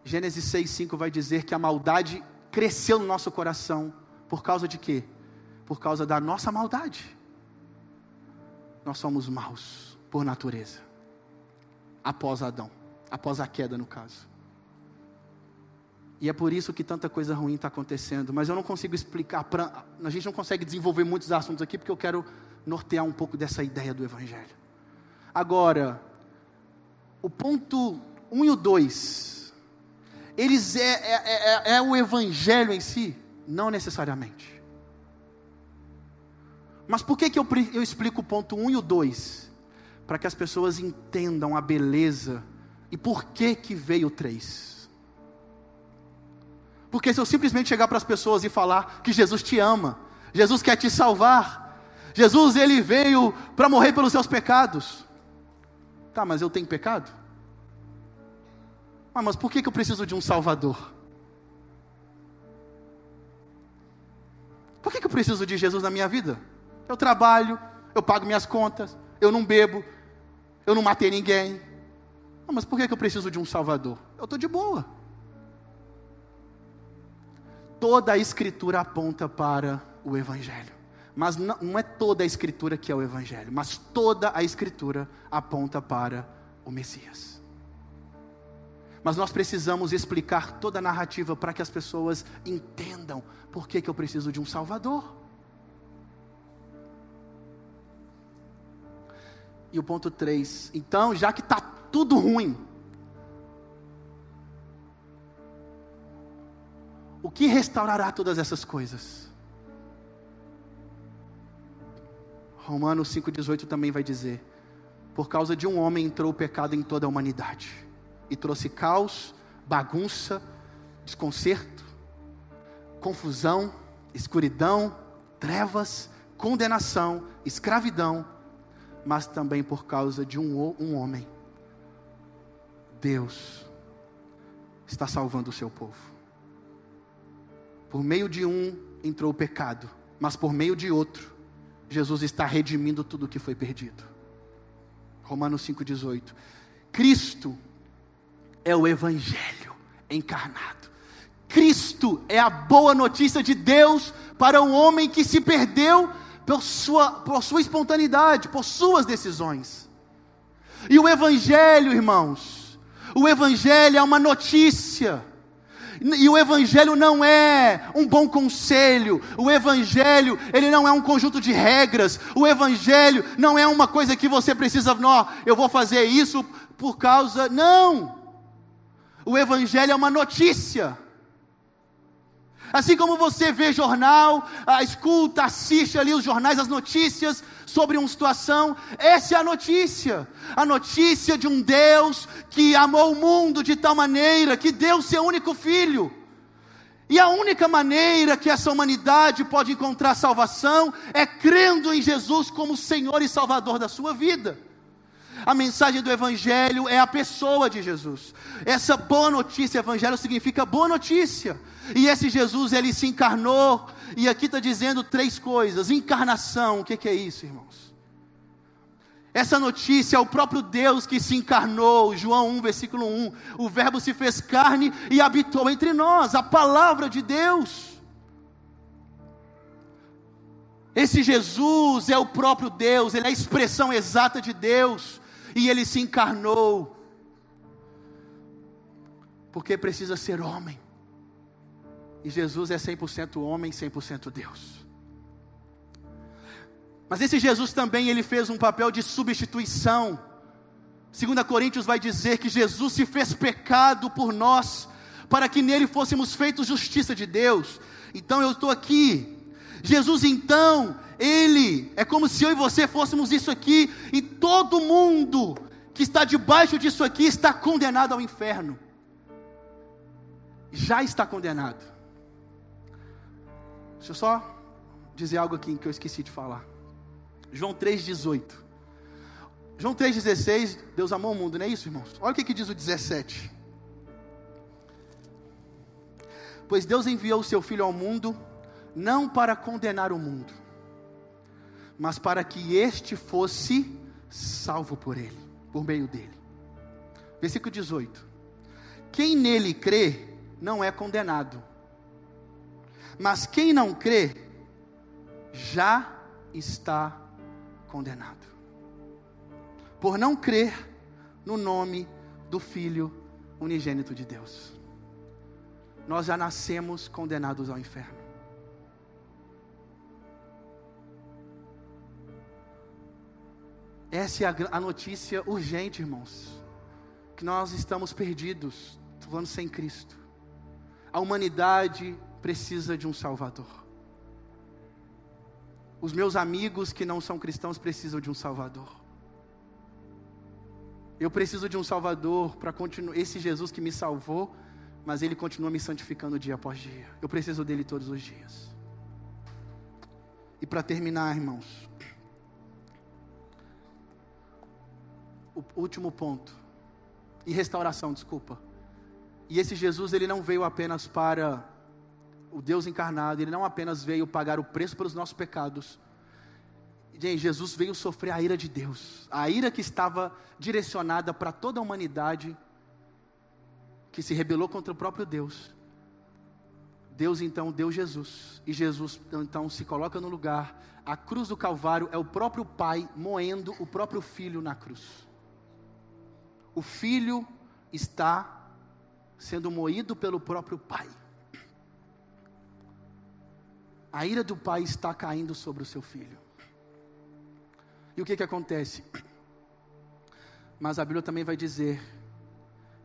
Gênesis 6,5 vai dizer que a maldade cresceu no nosso coração. Por causa de quê? Por causa da nossa maldade. Nós somos maus por natureza. Após Adão, após a queda, no caso. E é por isso que tanta coisa ruim está acontecendo. Mas eu não consigo explicar, a gente não consegue desenvolver muitos assuntos aqui, porque eu quero nortear um pouco dessa ideia do Evangelho. Agora, o ponto 1 e o 2, eles é o Evangelho em si? Não necessariamente. Mas por que eu explico o ponto 1 e o 2? Para que as pessoas entendam a beleza e por que veio o 3. Porque se eu simplesmente chegar para as pessoas e falar que Jesus te ama, Jesus quer te salvar, Jesus, Ele veio para morrer pelos seus pecados. Tá, mas eu tenho pecado? Ah, mas por que eu preciso de um Salvador? Por que eu preciso de Jesus na minha vida? Eu trabalho, eu pago minhas contas, eu não bebo, eu não matei ninguém. Ah, mas por que eu preciso de um Salvador? Eu estou de boa. Toda a Escritura aponta para o Evangelho. Mas não é toda a Escritura que é o Evangelho, mas toda a Escritura aponta para o Messias. Mas nós precisamos explicar toda a narrativa para que as pessoas entendam por que eu preciso de um Salvador. E o ponto 3, então, já que está tudo ruim, o que restaurará todas essas coisas? Romanos 5,18 também vai dizer, por causa de um homem entrou o pecado em toda a humanidade, e trouxe caos, bagunça, desconcerto, confusão, escuridão, trevas, condenação, escravidão, mas também por causa de um homem, Deus está salvando o seu povo. Por meio de um entrou o pecado, mas por meio de outro, Jesus está redimindo tudo o que foi perdido. Romanos 5,18. Cristo é o Evangelho encarnado. Cristo é a boa notícia de Deus para um homem que se perdeu por sua espontaneidade, por suas decisões. E o Evangelho, irmãos, o Evangelho é uma notícia. E o evangelho não é um bom conselho, o evangelho, ele não é um conjunto de regras, o evangelho não é uma coisa que você precisa, não, eu vou fazer isso por causa, não, o evangelho é uma notícia. Assim como você vê jornal, escuta, assiste ali os jornais, as notícias sobre uma situação, essa é a notícia de um Deus que amou o mundo de tal maneira, que deu seu único filho, e a única maneira que essa humanidade pode encontrar salvação, é crendo em Jesus como Senhor e Salvador da sua vida. A mensagem do Evangelho é a pessoa de Jesus. Essa boa notícia, Evangelho significa boa notícia. E esse Jesus, ele se encarnou. E aqui está dizendo três coisas. Encarnação, o que é isso, irmãos? Essa notícia é o próprio Deus que se encarnou. João 1, versículo 1. O verbo se fez carne e habitou entre nós. A palavra de Deus. Esse Jesus é o próprio Deus. Ele é a expressão exata de Deus. E Ele se encarnou, porque precisa ser homem, e Jesus é 100% homem, 100% Deus. Mas esse Jesus também, ele fez um papel de substituição. 2 Coríntios vai dizer que Jesus se fez pecado por nós, para que nele fôssemos feitos justiça de Deus. Então eu estou aqui, Jesus então, Ele, é como se eu e você fôssemos isso aqui, e todo mundo que está debaixo disso aqui, está condenado ao inferno, já está condenado. Deixa eu só dizer algo aqui, que eu esqueci de falar, João 3,18, João 3,16, Deus amou o mundo, não é isso, irmãos? Olha o que diz o 17, pois Deus enviou o seu Filho ao mundo, não para condenar o mundo, mas para que este fosse salvo por ele, por meio dele. Versículo 18, quem nele crê, não é condenado, mas quem não crê, já está condenado, por não crer no nome do Filho unigênito de Deus. Nós já nascemos condenados ao inferno. Essa é a notícia urgente, irmãos, que nós estamos perdidos, estou falando sem Cristo. A humanidade precisa de um Salvador. Os meus amigos que não são cristãos precisam de um Salvador. Eu preciso de um Salvador para continuar, esse Jesus que me salvou, mas Ele continua me santificando dia após dia. Eu preciso dEle todos os dias. E para terminar, irmãos, o último ponto, e restauração, desculpa, e esse Jesus, ele não veio apenas para o Deus encarnado, ele não apenas veio pagar o preço pelos nossos pecados, gente, Jesus veio sofrer a ira de Deus, a ira que estava direcionada para toda a humanidade, que se rebelou contra o próprio Deus. Deus então deu Jesus, e Jesus então se coloca no lugar. A cruz do Calvário é o próprio Pai moendo o próprio Filho na cruz. O Filho está sendo moído pelo próprio Pai. A ira do Pai está caindo sobre o seu Filho. E o que acontece? Mas a Bíblia também vai dizer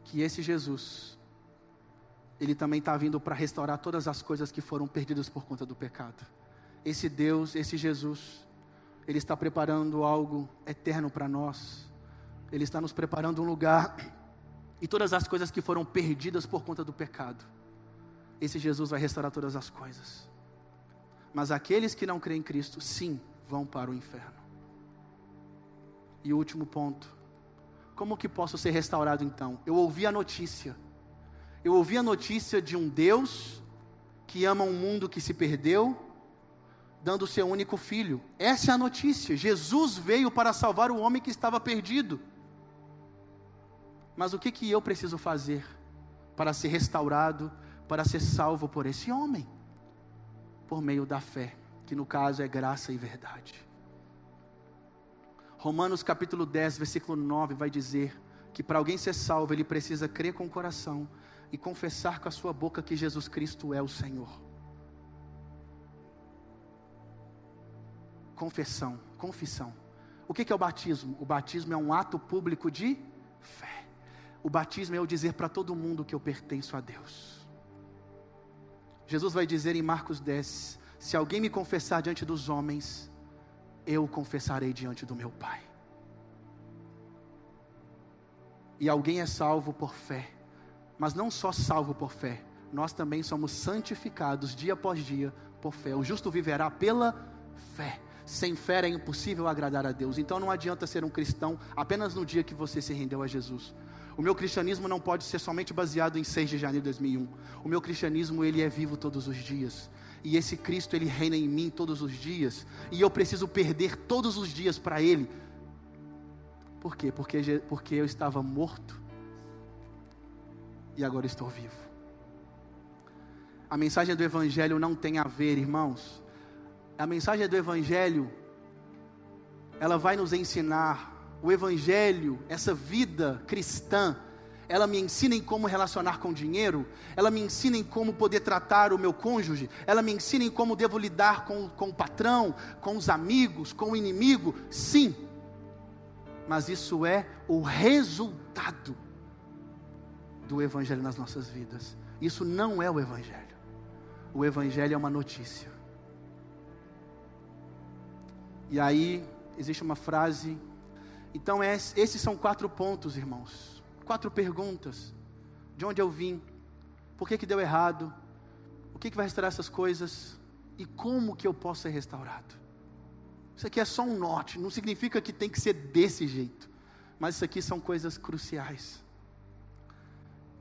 que esse Jesus, Ele também está vindo para restaurar todas as coisas que foram perdidas por conta do pecado. Esse Deus, esse Jesus, Ele está preparando algo eterno para nós. Ele está nos preparando um lugar, e todas as coisas que foram perdidas por conta do pecado, esse Jesus vai restaurar todas as coisas. Mas aqueles que não creem em Cristo, sim, vão para o inferno. E o último ponto, como que posso ser restaurado então? Eu ouvi a notícia de um Deus que ama um mundo que se perdeu, dando o seu único filho. Essa é a notícia. Jesus veio para salvar o homem que estava perdido. Mas o que eu preciso fazer para ser restaurado, para ser salvo por esse homem? Por meio da fé, que no caso é graça e verdade. Romanos capítulo 10, versículo 9 vai dizer que para alguém ser salvo, ele precisa crer com o coração e confessar com a sua boca que Jesus Cristo é o Senhor. Confissão, confissão. O que é o batismo? O batismo é um ato público de fé. O batismo é eu dizer para todo mundo que eu pertenço a Deus. Jesus vai dizer em Marcos 10, se alguém me confessar diante dos homens, eu confessarei diante do meu Pai. E alguém é salvo por fé, mas não só salvo por fé, nós também somos santificados dia após dia por fé. O justo viverá pela fé. Sem fé é impossível agradar a Deus. Então não adianta ser um cristão apenas no dia que você se rendeu a Jesus. O meu cristianismo não pode ser somente baseado em 6 de janeiro de 2001. O meu cristianismo, ele é vivo todos os dias. E esse Cristo, ele reina em mim todos os dias. E eu preciso perder todos os dias para Ele. Por quê? Porque eu estava morto e agora estou vivo. A mensagem do Evangelho não tem a ver, irmãos. A mensagem do Evangelho, ela vai nos ensinar, o Evangelho, essa vida cristã, ela me ensina em como relacionar com dinheiro, ela me ensina em como poder tratar o meu cônjuge, ela me ensina em como devo lidar com o patrão, com os amigos, com o inimigo, sim, mas isso é o resultado do Evangelho nas nossas vidas. Isso não é o Evangelho. O Evangelho é uma notícia. E aí, existe uma frase. Então, esses são 4 pontos, irmãos. 4 perguntas. De onde eu vim? Por que deu errado? O que vai restaurar essas coisas? E como que eu posso ser restaurado? Isso aqui é só um norte. Não significa que tem que ser desse jeito. Mas isso aqui são coisas cruciais.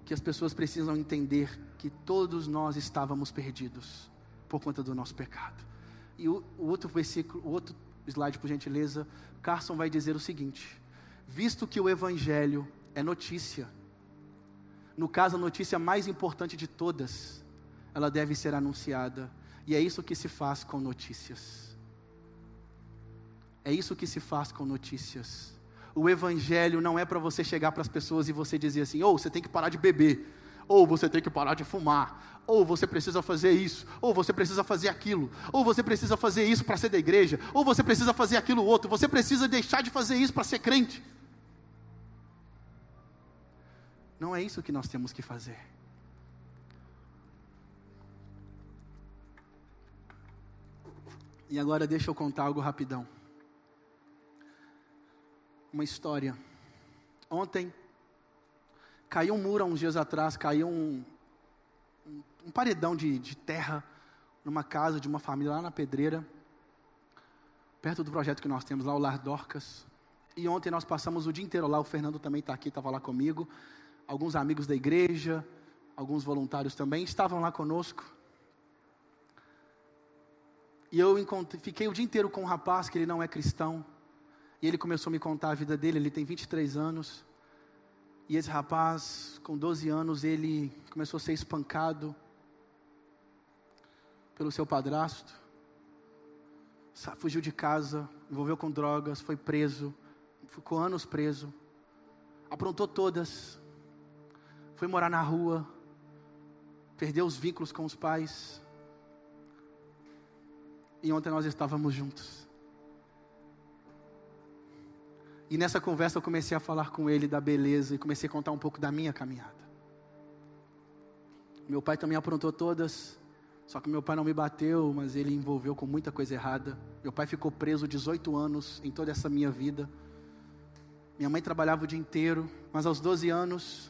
Que as pessoas precisam entender que todos nós estávamos perdidos. Por conta do nosso pecado. E o outro versículo, o outro slide, por gentileza, Carson vai dizer o seguinte: visto que o Evangelho é notícia, no caso a notícia mais importante de todas, ela deve ser anunciada, e é isso que se faz com notícias. É isso que se faz com notícias. O Evangelho não é para você chegar para as pessoas e você dizer assim: ou você tem que parar de beber, ou você tem que parar de fumar, ou você precisa fazer isso, ou você precisa fazer aquilo, ou você precisa fazer isso para ser da igreja, ou você precisa fazer aquilo outro, você precisa deixar de fazer isso para ser crente. Não é isso que nós temos que fazer. E agora deixa eu contar algo rapidão. Uma história. Ontem, caiu um muro há uns dias atrás, caiu um paredão de terra numa casa de uma família lá na Pedreira, perto do projeto que nós temos lá, o Lar Dorcas. E ontem nós passamos o dia inteiro lá, o Fernando também está aqui, estava lá comigo, alguns amigos da igreja, alguns voluntários também estavam lá conosco. E eu fiquei o dia inteiro com um rapaz que ele não é cristão, e ele começou a me contar a vida dele. Ele tem 23 anos. E esse rapaz, com 12 anos, ele começou a ser espancado pelo seu padrasto. Fugiu de casa, envolveu com drogas, foi preso, ficou anos preso. Aprontou todas, foi morar na rua, perdeu os vínculos com os pais. E ontem nós estávamos juntos. E nessa conversa eu comecei a falar com ele da beleza e comecei a contar um pouco da minha caminhada. Meu pai também aprontou todas, só que meu pai não me bateu, mas ele envolveu com muita coisa errada. Meu pai ficou preso 18 anos em toda essa minha vida. Minha mãe trabalhava o dia inteiro, mas aos 12 anos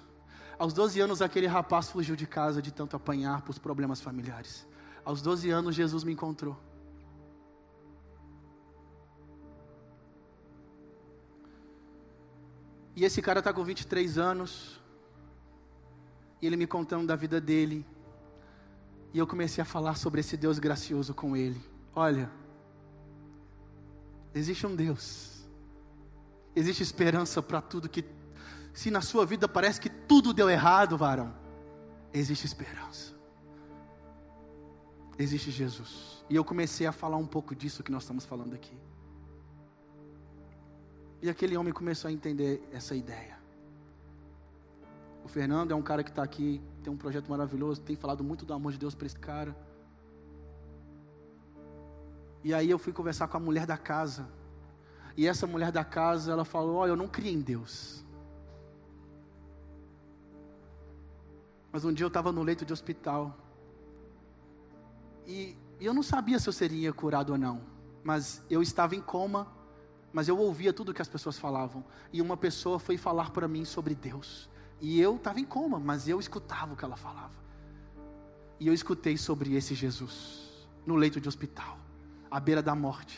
aquele rapaz fugiu de casa de tanto apanhar por problemas familiares. Aos 12 anos Jesus me encontrou. E esse cara está com 23 anos, e ele me contando da vida dele, e eu comecei a falar sobre esse Deus gracioso com ele. Olha, existe um Deus, existe esperança para tudo que, se na sua vida parece que tudo deu errado, varão, existe esperança, existe Jesus. E eu comecei a falar um pouco disso que nós estamos falando aqui. E aquele homem começou a entender essa ideia. O Fernando é um cara que está aqui, tem um projeto maravilhoso, tem falado muito do amor de Deus para esse cara. E aí eu fui conversar com a mulher da casa. E essa mulher da casa, ela falou: olha, eu não criei em Deus. Mas um dia eu estava no leito de hospital. E eu não sabia se eu seria curado ou não. Mas eu estava em coma. Mas eu ouvia tudo o que as pessoas falavam. E uma pessoa foi falar para mim sobre Deus. E eu estava em coma, mas eu escutava o que ela falava. E eu escutei sobre esse Jesus. No leito de hospital. À beira da morte.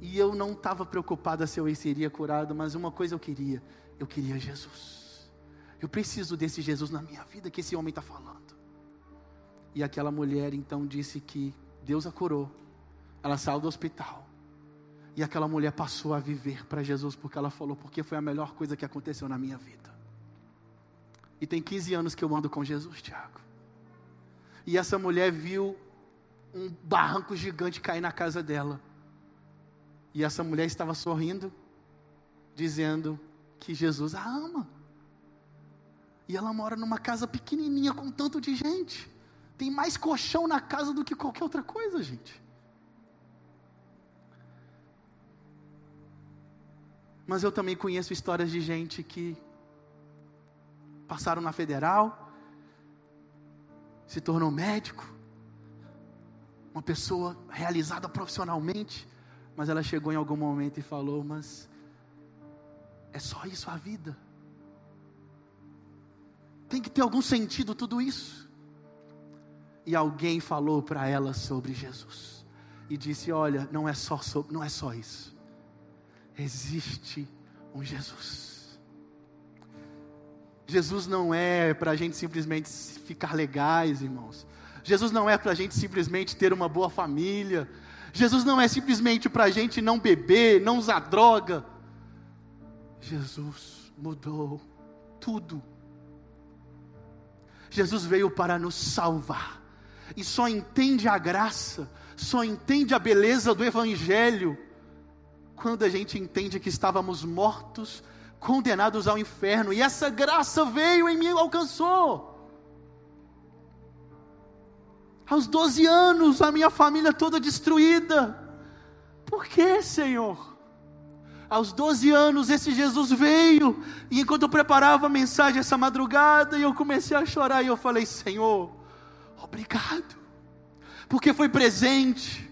E eu não estava preocupada se eu seria curado, mas uma coisa eu queria Jesus. Eu preciso desse Jesus na minha vida que esse homem está falando. E aquela mulher então disse que Deus a curou, ela saiu do hospital, e aquela mulher passou a viver para Jesus, porque ela falou: porque foi a melhor coisa que aconteceu na minha vida. E tem 15 anos que eu ando com Jesus, Tiago. E essa mulher viu um barranco gigante cair na casa dela. E essa mulher estava sorrindo, dizendo que Jesus a ama. E ela mora numa casa pequenininha com tanto de gente. Tem mais colchão na casa do que qualquer outra coisa, gente. Mas eu também conheço histórias de gente que passaram na federal, se tornou médico, uma pessoa realizada profissionalmente, mas ela chegou em algum momento e falou: mas é só isso a vida? Tem que ter algum sentido tudo isso? E alguém falou para ela sobre Jesus e disse: olha, não é só isso. Existe um Jesus. Jesus não é para a gente simplesmente ficar legais, irmãos. Jesus não é para a gente simplesmente ter uma boa família. Jesus não é simplesmente para a gente não beber, não usar droga. Jesus mudou tudo. Jesus veio para nos salvar. E só entende a graça, só entende a beleza do Evangelho, quando a gente entende que estávamos mortos, condenados ao inferno. E essa graça veio em mim e alcançou. Aos 12 anos, a minha família toda destruída. Por que, Senhor? Aos 12 anos, esse Jesus veio. E enquanto eu preparava a mensagem essa madrugada, eu comecei a chorar. E eu falei: Senhor, obrigado. Porque foi presente.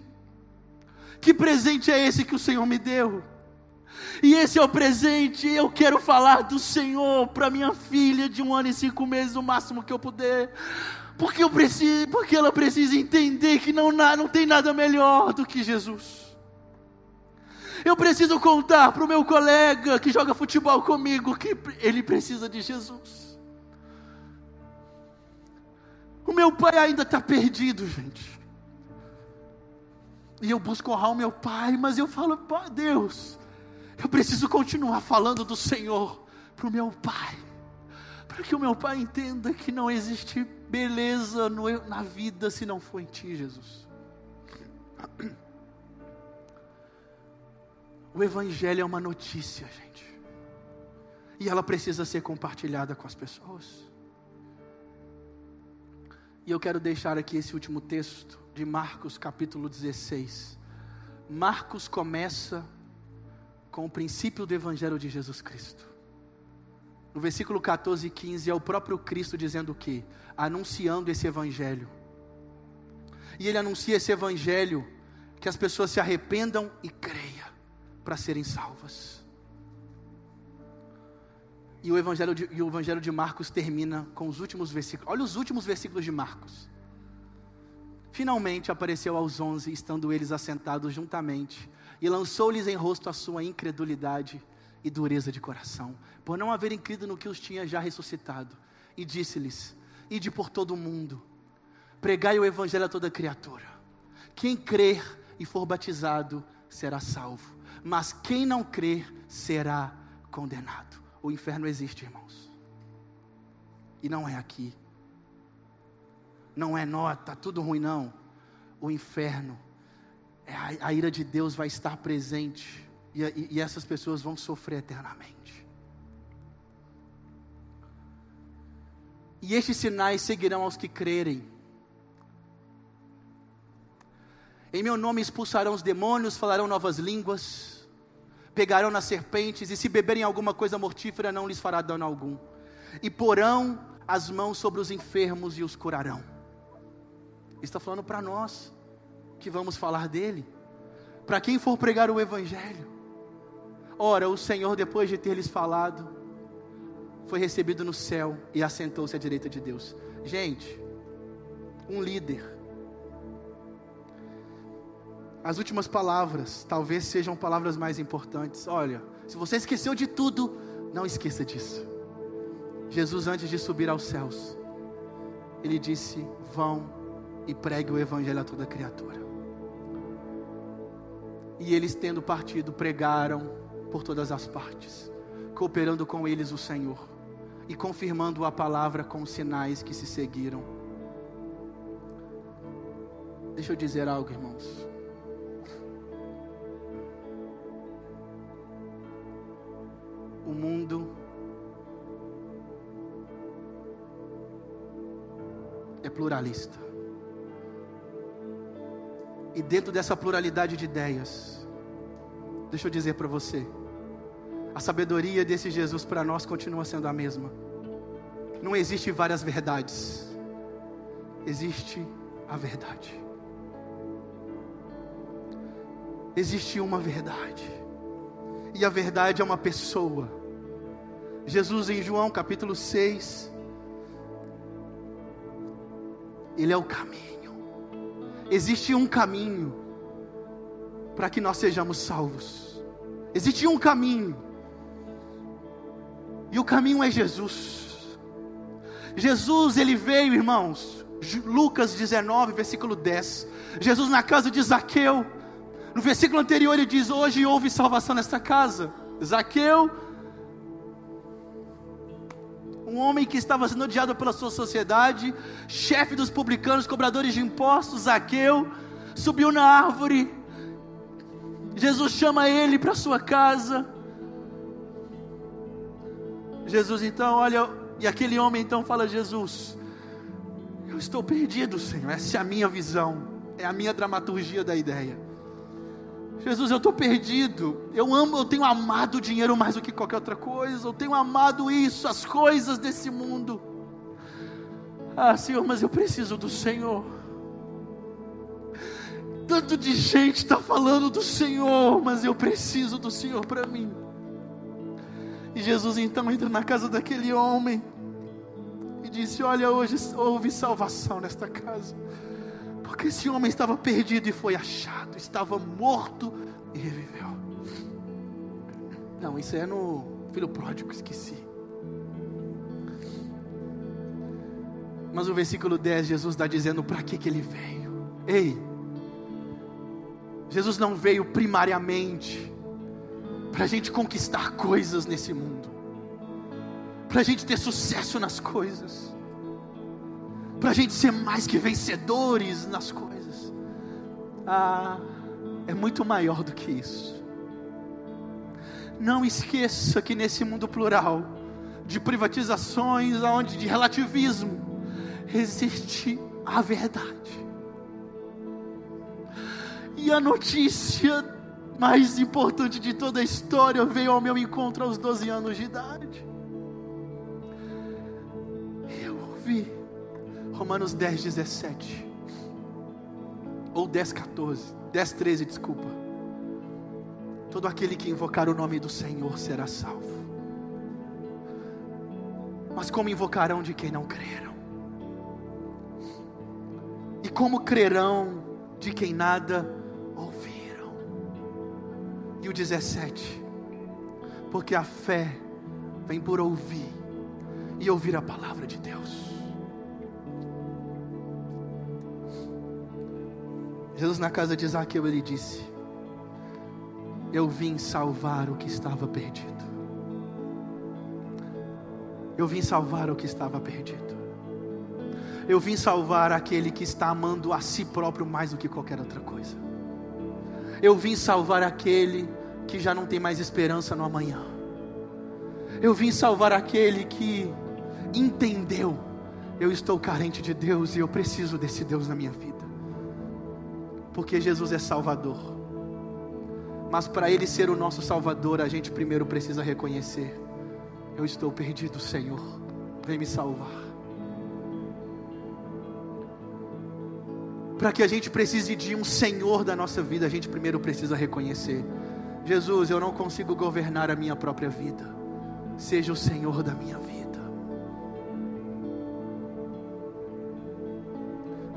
Que presente é esse que o Senhor me deu? E esse é o presente. Eu quero falar do Senhor para minha filha de 1 ano e 5 meses, o máximo que eu puder. Porque ela precisa entender que não tem nada melhor do que Jesus. Eu preciso contar para o meu colega que joga futebol comigo que ele precisa de Jesus. O meu pai ainda está perdido, gente. E eu busco honrar o meu pai, mas eu falo: Pai, Deus, eu preciso continuar falando do Senhor para o meu pai, para que o meu pai entenda que não existe beleza na vida se não for em Ti, Jesus. O Evangelho é uma notícia, gente, e ela precisa ser compartilhada com as pessoas. E eu quero deixar aqui esse último texto de Marcos, capítulo 16. Marcos começa com o princípio do Evangelho de Jesus Cristo. No versículo 14 e 15 é o próprio Cristo dizendo o quê? Anunciando esse Evangelho. E Ele anuncia esse Evangelho, que as pessoas se arrependam e creiam, para serem salvas. E o Evangelho de Marcos termina com os últimos versículos. Olha os últimos versículos de Marcos. Finalmente apareceu aos 11, estando eles assentados juntamente, e lançou-lhes em rosto a sua incredulidade e dureza de coração, por não haverem crido no que os tinha já ressuscitado. E disse-lhes: ide por todo o mundo, pregai o Evangelho a toda criatura. Quem crer e for batizado será salvo, mas quem não crer será condenado. O inferno existe, irmãos, e não é aqui, não é tá tudo ruim não. O inferno, a ira de Deus vai estar presente. E essas pessoas vão sofrer eternamente. E estes sinais seguirão aos que crerem. Em meu nome expulsarão os demônios, falarão novas línguas, pegarão nas serpentes, e se beberem alguma coisa mortífera não lhes fará dano algum. E porão as mãos sobre os enfermos e os curarão. Está falando para nós, que vamos falar dele, para quem for pregar o evangelho. Ora, o Senhor, depois de ter lhes falado, foi recebido no céu e assentou-se à direita de Deus. Gente, um líder. As últimas palavras, talvez sejam palavras mais importantes. Olha, se você esqueceu de tudo, não esqueça disso. Jesus, antes de subir aos céus, ele disse: vão e pregue o evangelho a toda criatura. E eles, tendo partido, pregaram por todas as partes, cooperando com eles o Senhor, e confirmando a palavra com os sinais que se seguiram. Deixa eu dizer algo, irmãos. O mundo é pluralista, e dentro dessa pluralidade de ideias, deixa eu dizer para você, a sabedoria desse Jesus para nós continua sendo a mesma. Não existe várias verdades, existe a verdade. Existe uma verdade, e a verdade é uma pessoa. Jesus, em João capítulo 6, ele é o caminho. Existe um caminho para que nós sejamos salvos. Existe um caminho, e o caminho é Jesus. Jesus, ele veio, irmãos, Lucas 19, versículo 10, Jesus na casa de Zaqueu, no versículo anterior ele diz: hoje houve salvação nesta casa. Zaqueu, um homem que estava sendo odiado pela sua sociedade, chefe dos publicanos, cobradores de impostos. Zaqueu subiu na árvore, Jesus chama ele para sua casa. Jesus então olha, e aquele homem então fala: Jesus, eu estou perdido, Senhor. Essa é a minha visão, é a minha dramaturgia da ideia. Jesus, eu estou perdido, eu tenho amado o dinheiro mais do que qualquer outra coisa, eu tenho amado isso, as coisas desse mundo. Ah, Senhor, mas eu preciso do Senhor. Tanto de gente está falando do Senhor, mas eu preciso do Senhor para mim. E Jesus então entra na casa daquele homem e disse: olha, hoje houve salvação nesta casa, porque esse homem estava perdido e foi achado, estava morto e reviveu. Não, isso é no filho pródigo, esqueci. Mas o versículo 10, Jesus está dizendo para que ele veio. Ei, Jesus não veio primariamente para a gente conquistar coisas nesse mundo, para a gente ter sucesso nas coisas, para a gente ser mais que vencedores nas coisas. Ah, é muito maior do que isso. Não esqueça que nesse mundo plural de privatizações, aonde de relativismo, existe a verdade. E a notícia mais importante de toda a história veio ao meu encontro aos 12 anos de idade. Eu ouvi Romanos 10:17 ou 10:13, desculpa. Todo aquele que invocar o nome do Senhor será salvo. Mas como invocarão de quem não creram? E como crerão de quem nada ouviram? E o 17, porque a fé vem por ouvir, e ouvir a palavra de Deus. Jesus na casa de Zaqueu, ele disse: eu vim salvar o que estava perdido. Eu vim salvar o que estava perdido. Eu vim salvar aquele que está amando a si próprio mais do que qualquer outra coisa. Eu vim salvar aquele que já não tem mais esperança no amanhã. Eu vim salvar aquele que entendeu eu estou carente de Deus e eu preciso desse Deus na minha vida, porque Jesus é Salvador. Mas para Ele ser o nosso Salvador, a gente primeiro precisa reconhecer: eu estou perdido, Senhor, vem me salvar. Para que a gente precise de um Senhor da nossa vida, a gente primeiro precisa reconhecer: Jesus, eu não consigo governar a minha própria vida, seja o Senhor da minha vida.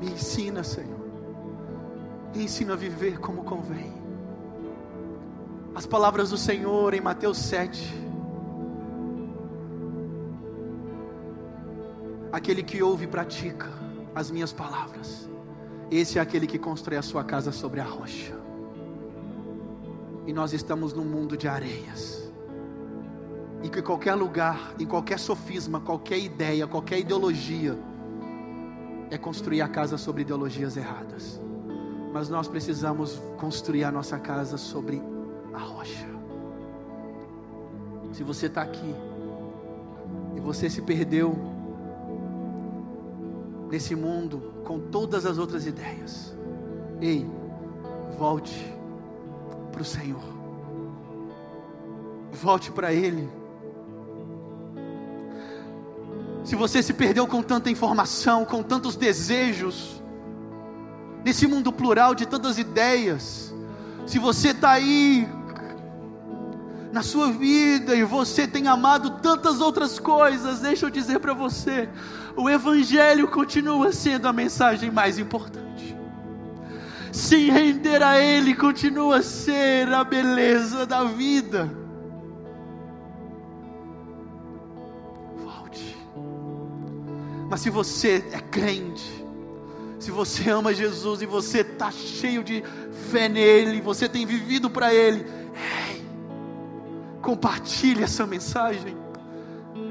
Me ensina, Senhor, me ensina a viver como convém. As palavras do Senhor em Mateus 7: aquele que ouve e pratica as minhas palavras, esse é aquele que constrói a sua casa sobre a rocha. E nós estamos num mundo de areias, e que qualquer lugar, em qualquer sofisma, qualquer ideia, qualquer ideologia, é construir a casa sobre ideologias erradas. Mas nós precisamos construir a nossa casa sobre a rocha. Se você está aqui e você se perdeu nesse mundo com todas as outras ideias, ei, volte para o Senhor, volte para Ele. Se você se perdeu com tanta informação, com tantos desejos, nesse mundo plural de tantas ideias, se você está aí na sua vida e você tem amado tantas outras coisas, deixa eu dizer para você: o Evangelho continua sendo a mensagem mais importante. Se render a Ele continua a ser a beleza da vida. Volte. Mas se você é crente, se você ama Jesus e você está cheio de fé nele, você tem vivido para Ele, compartilhe essa mensagem,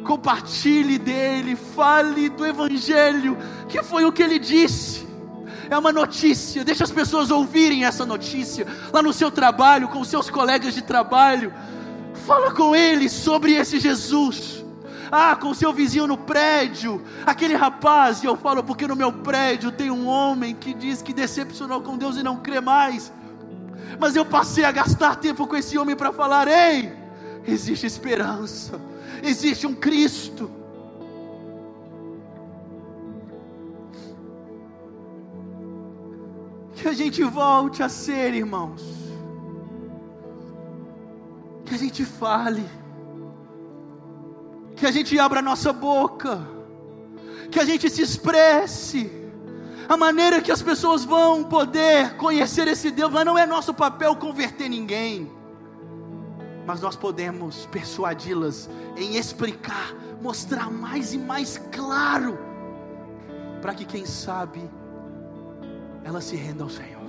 compartilhe dele, fale do Evangelho, que foi o que ele disse. É uma notícia, deixa as pessoas ouvirem essa notícia, lá no seu trabalho, com os seus colegas de trabalho, fala com ele sobre esse Jesus. Ah, com o seu vizinho no prédio, aquele rapaz, e eu falo porque no meu prédio tem um homem que diz que decepcionou com Deus e não crê mais, mas eu passei a gastar tempo com esse homem para falar: ei, existe esperança, existe um Cristo. Que a gente volte a ser, irmãos, que a gente fale, que a gente abra a nossa boca, que a gente se expresse. A maneira que as pessoas vão poder conhecer esse Deus, mas não é nosso papel converter ninguém, mas nós podemos persuadi-las em explicar, mostrar mais e mais claro, para que, quem sabe, ela se renda ao Senhor.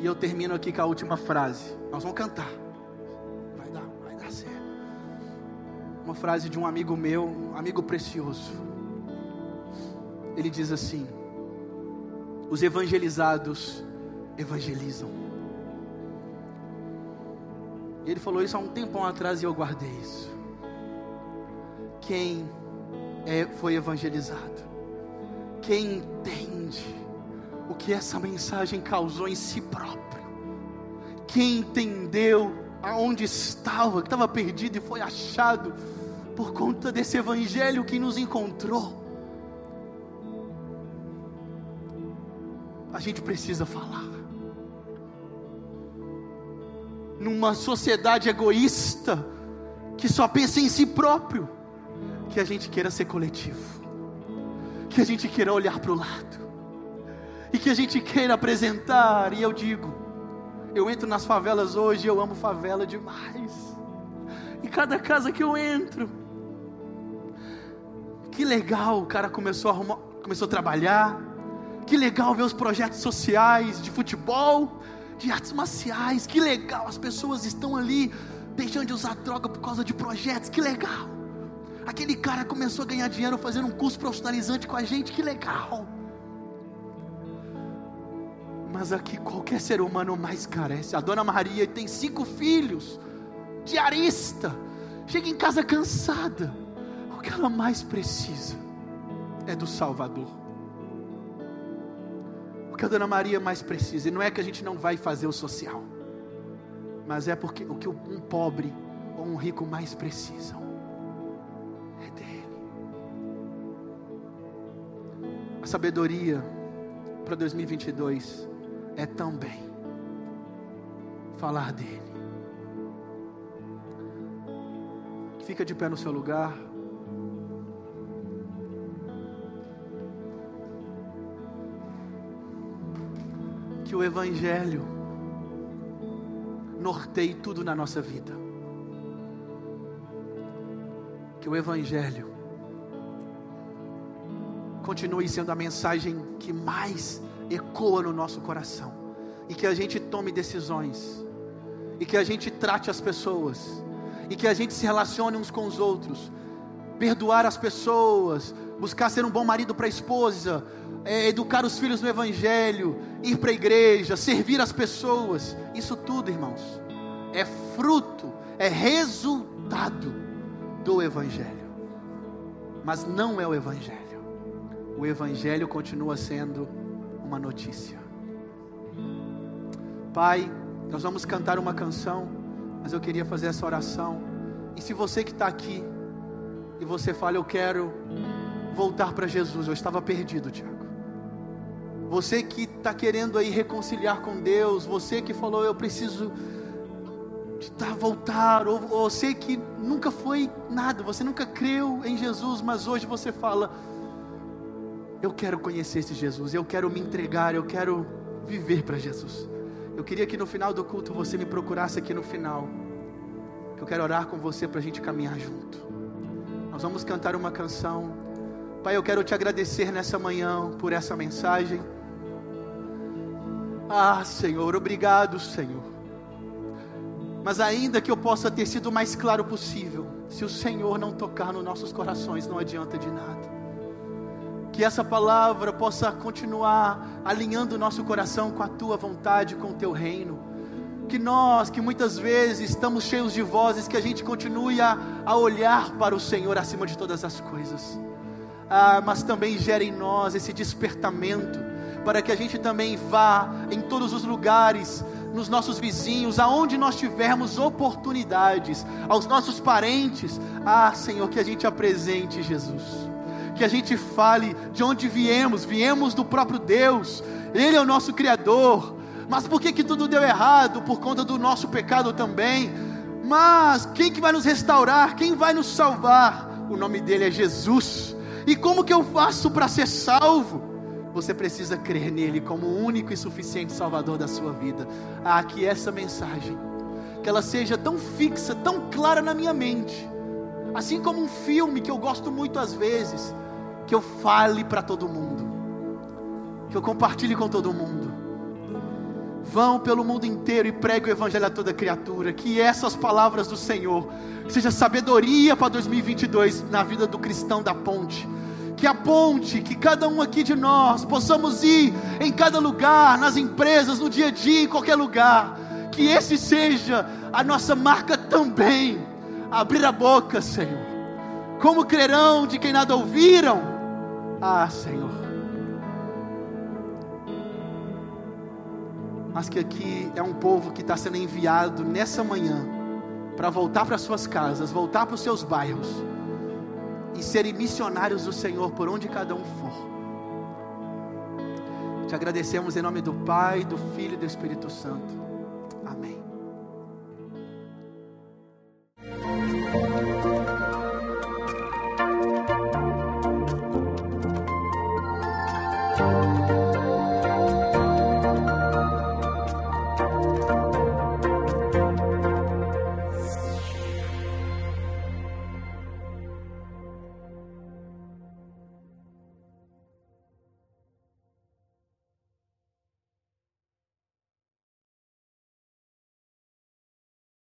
E eu termino aqui com a última frase. Nós vamos cantar. Vai dar certo. Uma frase de um amigo meu, um amigo precioso. Ele diz assim: os evangelizados evangelizam. Ele falou isso há um tempão atrás e eu guardei isso. Quem foi evangelizado, quem entende o que essa mensagem causou em si próprio, quem entendeu aonde estava, que estava perdido e foi achado por conta desse evangelho que nos encontrou. A gente precisa falar. Numa sociedade egoísta, que só pensa em si próprio, que a gente queira ser coletivo, que a gente queira olhar para o lado, e que a gente queira apresentar. E eu digo, eu entro nas favelas hoje, eu amo favela demais, e cada casa que eu entro, que legal, o cara começou a trabalhar, que legal ver os projetos sociais, de futebol, de artes marciais, que legal, as pessoas estão ali, deixando de usar droga por causa de projetos, que legal, aquele cara começou a ganhar dinheiro fazendo um curso profissionalizante com a gente, que legal. Mas aqui qualquer ser humano mais carece. A dona Maria tem 5 filhos, diarista, chega em casa cansada, o que ela mais precisa é do Salvador. O que a Dona Maria mais precisa, e não é que a gente não vai fazer o social, mas é porque o que um pobre ou um rico mais precisam é dele. A sabedoria para 2022 é também falar dele. Fica de pé no seu lugar. Que o Evangelho norteie tudo na nossa vida. Que o Evangelho continue sendo a mensagem que mais ecoa no nosso coração. E que a gente tome decisões. E que a gente trate as pessoas. E que a gente se relacione uns com os outros, perdoar as pessoas, buscar ser um bom marido para a esposa, educar os filhos no Evangelho, ir para a igreja, servir as pessoas. Isso tudo, irmãos, é fruto, é resultado do Evangelho. Mas não é o Evangelho. O Evangelho continua sendo uma notícia. Pai, nós vamos cantar uma canção, mas eu queria fazer essa oração. E se você que está aqui e você fala, eu quero voltar para Jesus, eu estava perdido, Tiago. Você que está querendo aí reconciliar com Deus, você que falou, eu preciso voltar, ou você que nunca foi nada, você nunca creu em Jesus, mas hoje você fala, eu quero conhecer esse Jesus, eu quero me entregar, eu quero viver para Jesus. Eu queria que no final do culto você me procurasse aqui no final, que eu quero orar com você para a gente caminhar junto. Nós vamos cantar uma canção. Pai, eu quero te agradecer nessa manhã por essa mensagem. Ah, Senhor, obrigado, Senhor. Mas ainda que eu possa ter sido o mais claro possível, se o Senhor não tocar nos nossos corações, não adianta de nada. Que essa palavra possa continuar alinhando o nosso coração com a Tua vontade, com o Teu reino. Que nós, que muitas vezes estamos cheios de vozes, que a gente continue a olhar para o Senhor acima de todas as coisas. Mas também gere em nós esse despertamento, para que a gente também vá em todos os lugares, nos nossos vizinhos, aonde nós tivermos oportunidades, aos nossos parentes. Ah, Senhor, que a gente apresente Jesus. Que a gente fale de onde viemos do próprio Deus, Ele é o nosso Criador, mas por que tudo deu errado? Por conta do nosso pecado também, mas quem que vai nos restaurar? Quem vai nos salvar? O nome dele é Jesus. E como que eu faço para ser salvo? Você precisa crer nele como o único e suficiente Salvador da sua vida. Ah, que essa mensagem, que ela seja tão fixa, tão clara na minha mente, assim como um filme que eu gosto muito às vezes, que eu fale para todo mundo, que eu compartilhe com todo mundo. Vão pelo mundo inteiro e pregue o Evangelho a toda criatura. Que essas palavras do Senhor seja sabedoria para 2022 na vida do cristão da Ponte. Que a Ponte, que cada um aqui de nós possamos ir em cada lugar, nas empresas, no dia a dia, em qualquer lugar. Que esse seja a nossa marca também. Abrir a boca, Senhor. Como crerão de quem nada ouviram? Ah, Senhor. Mas que aqui é um povo que está sendo enviado nessa manhã para voltar para suas casas, voltar para os seus bairros e serem missionários do Senhor por onde cada um for. Te agradecemos em nome do Pai, do Filho e do Espírito Santo. Amém.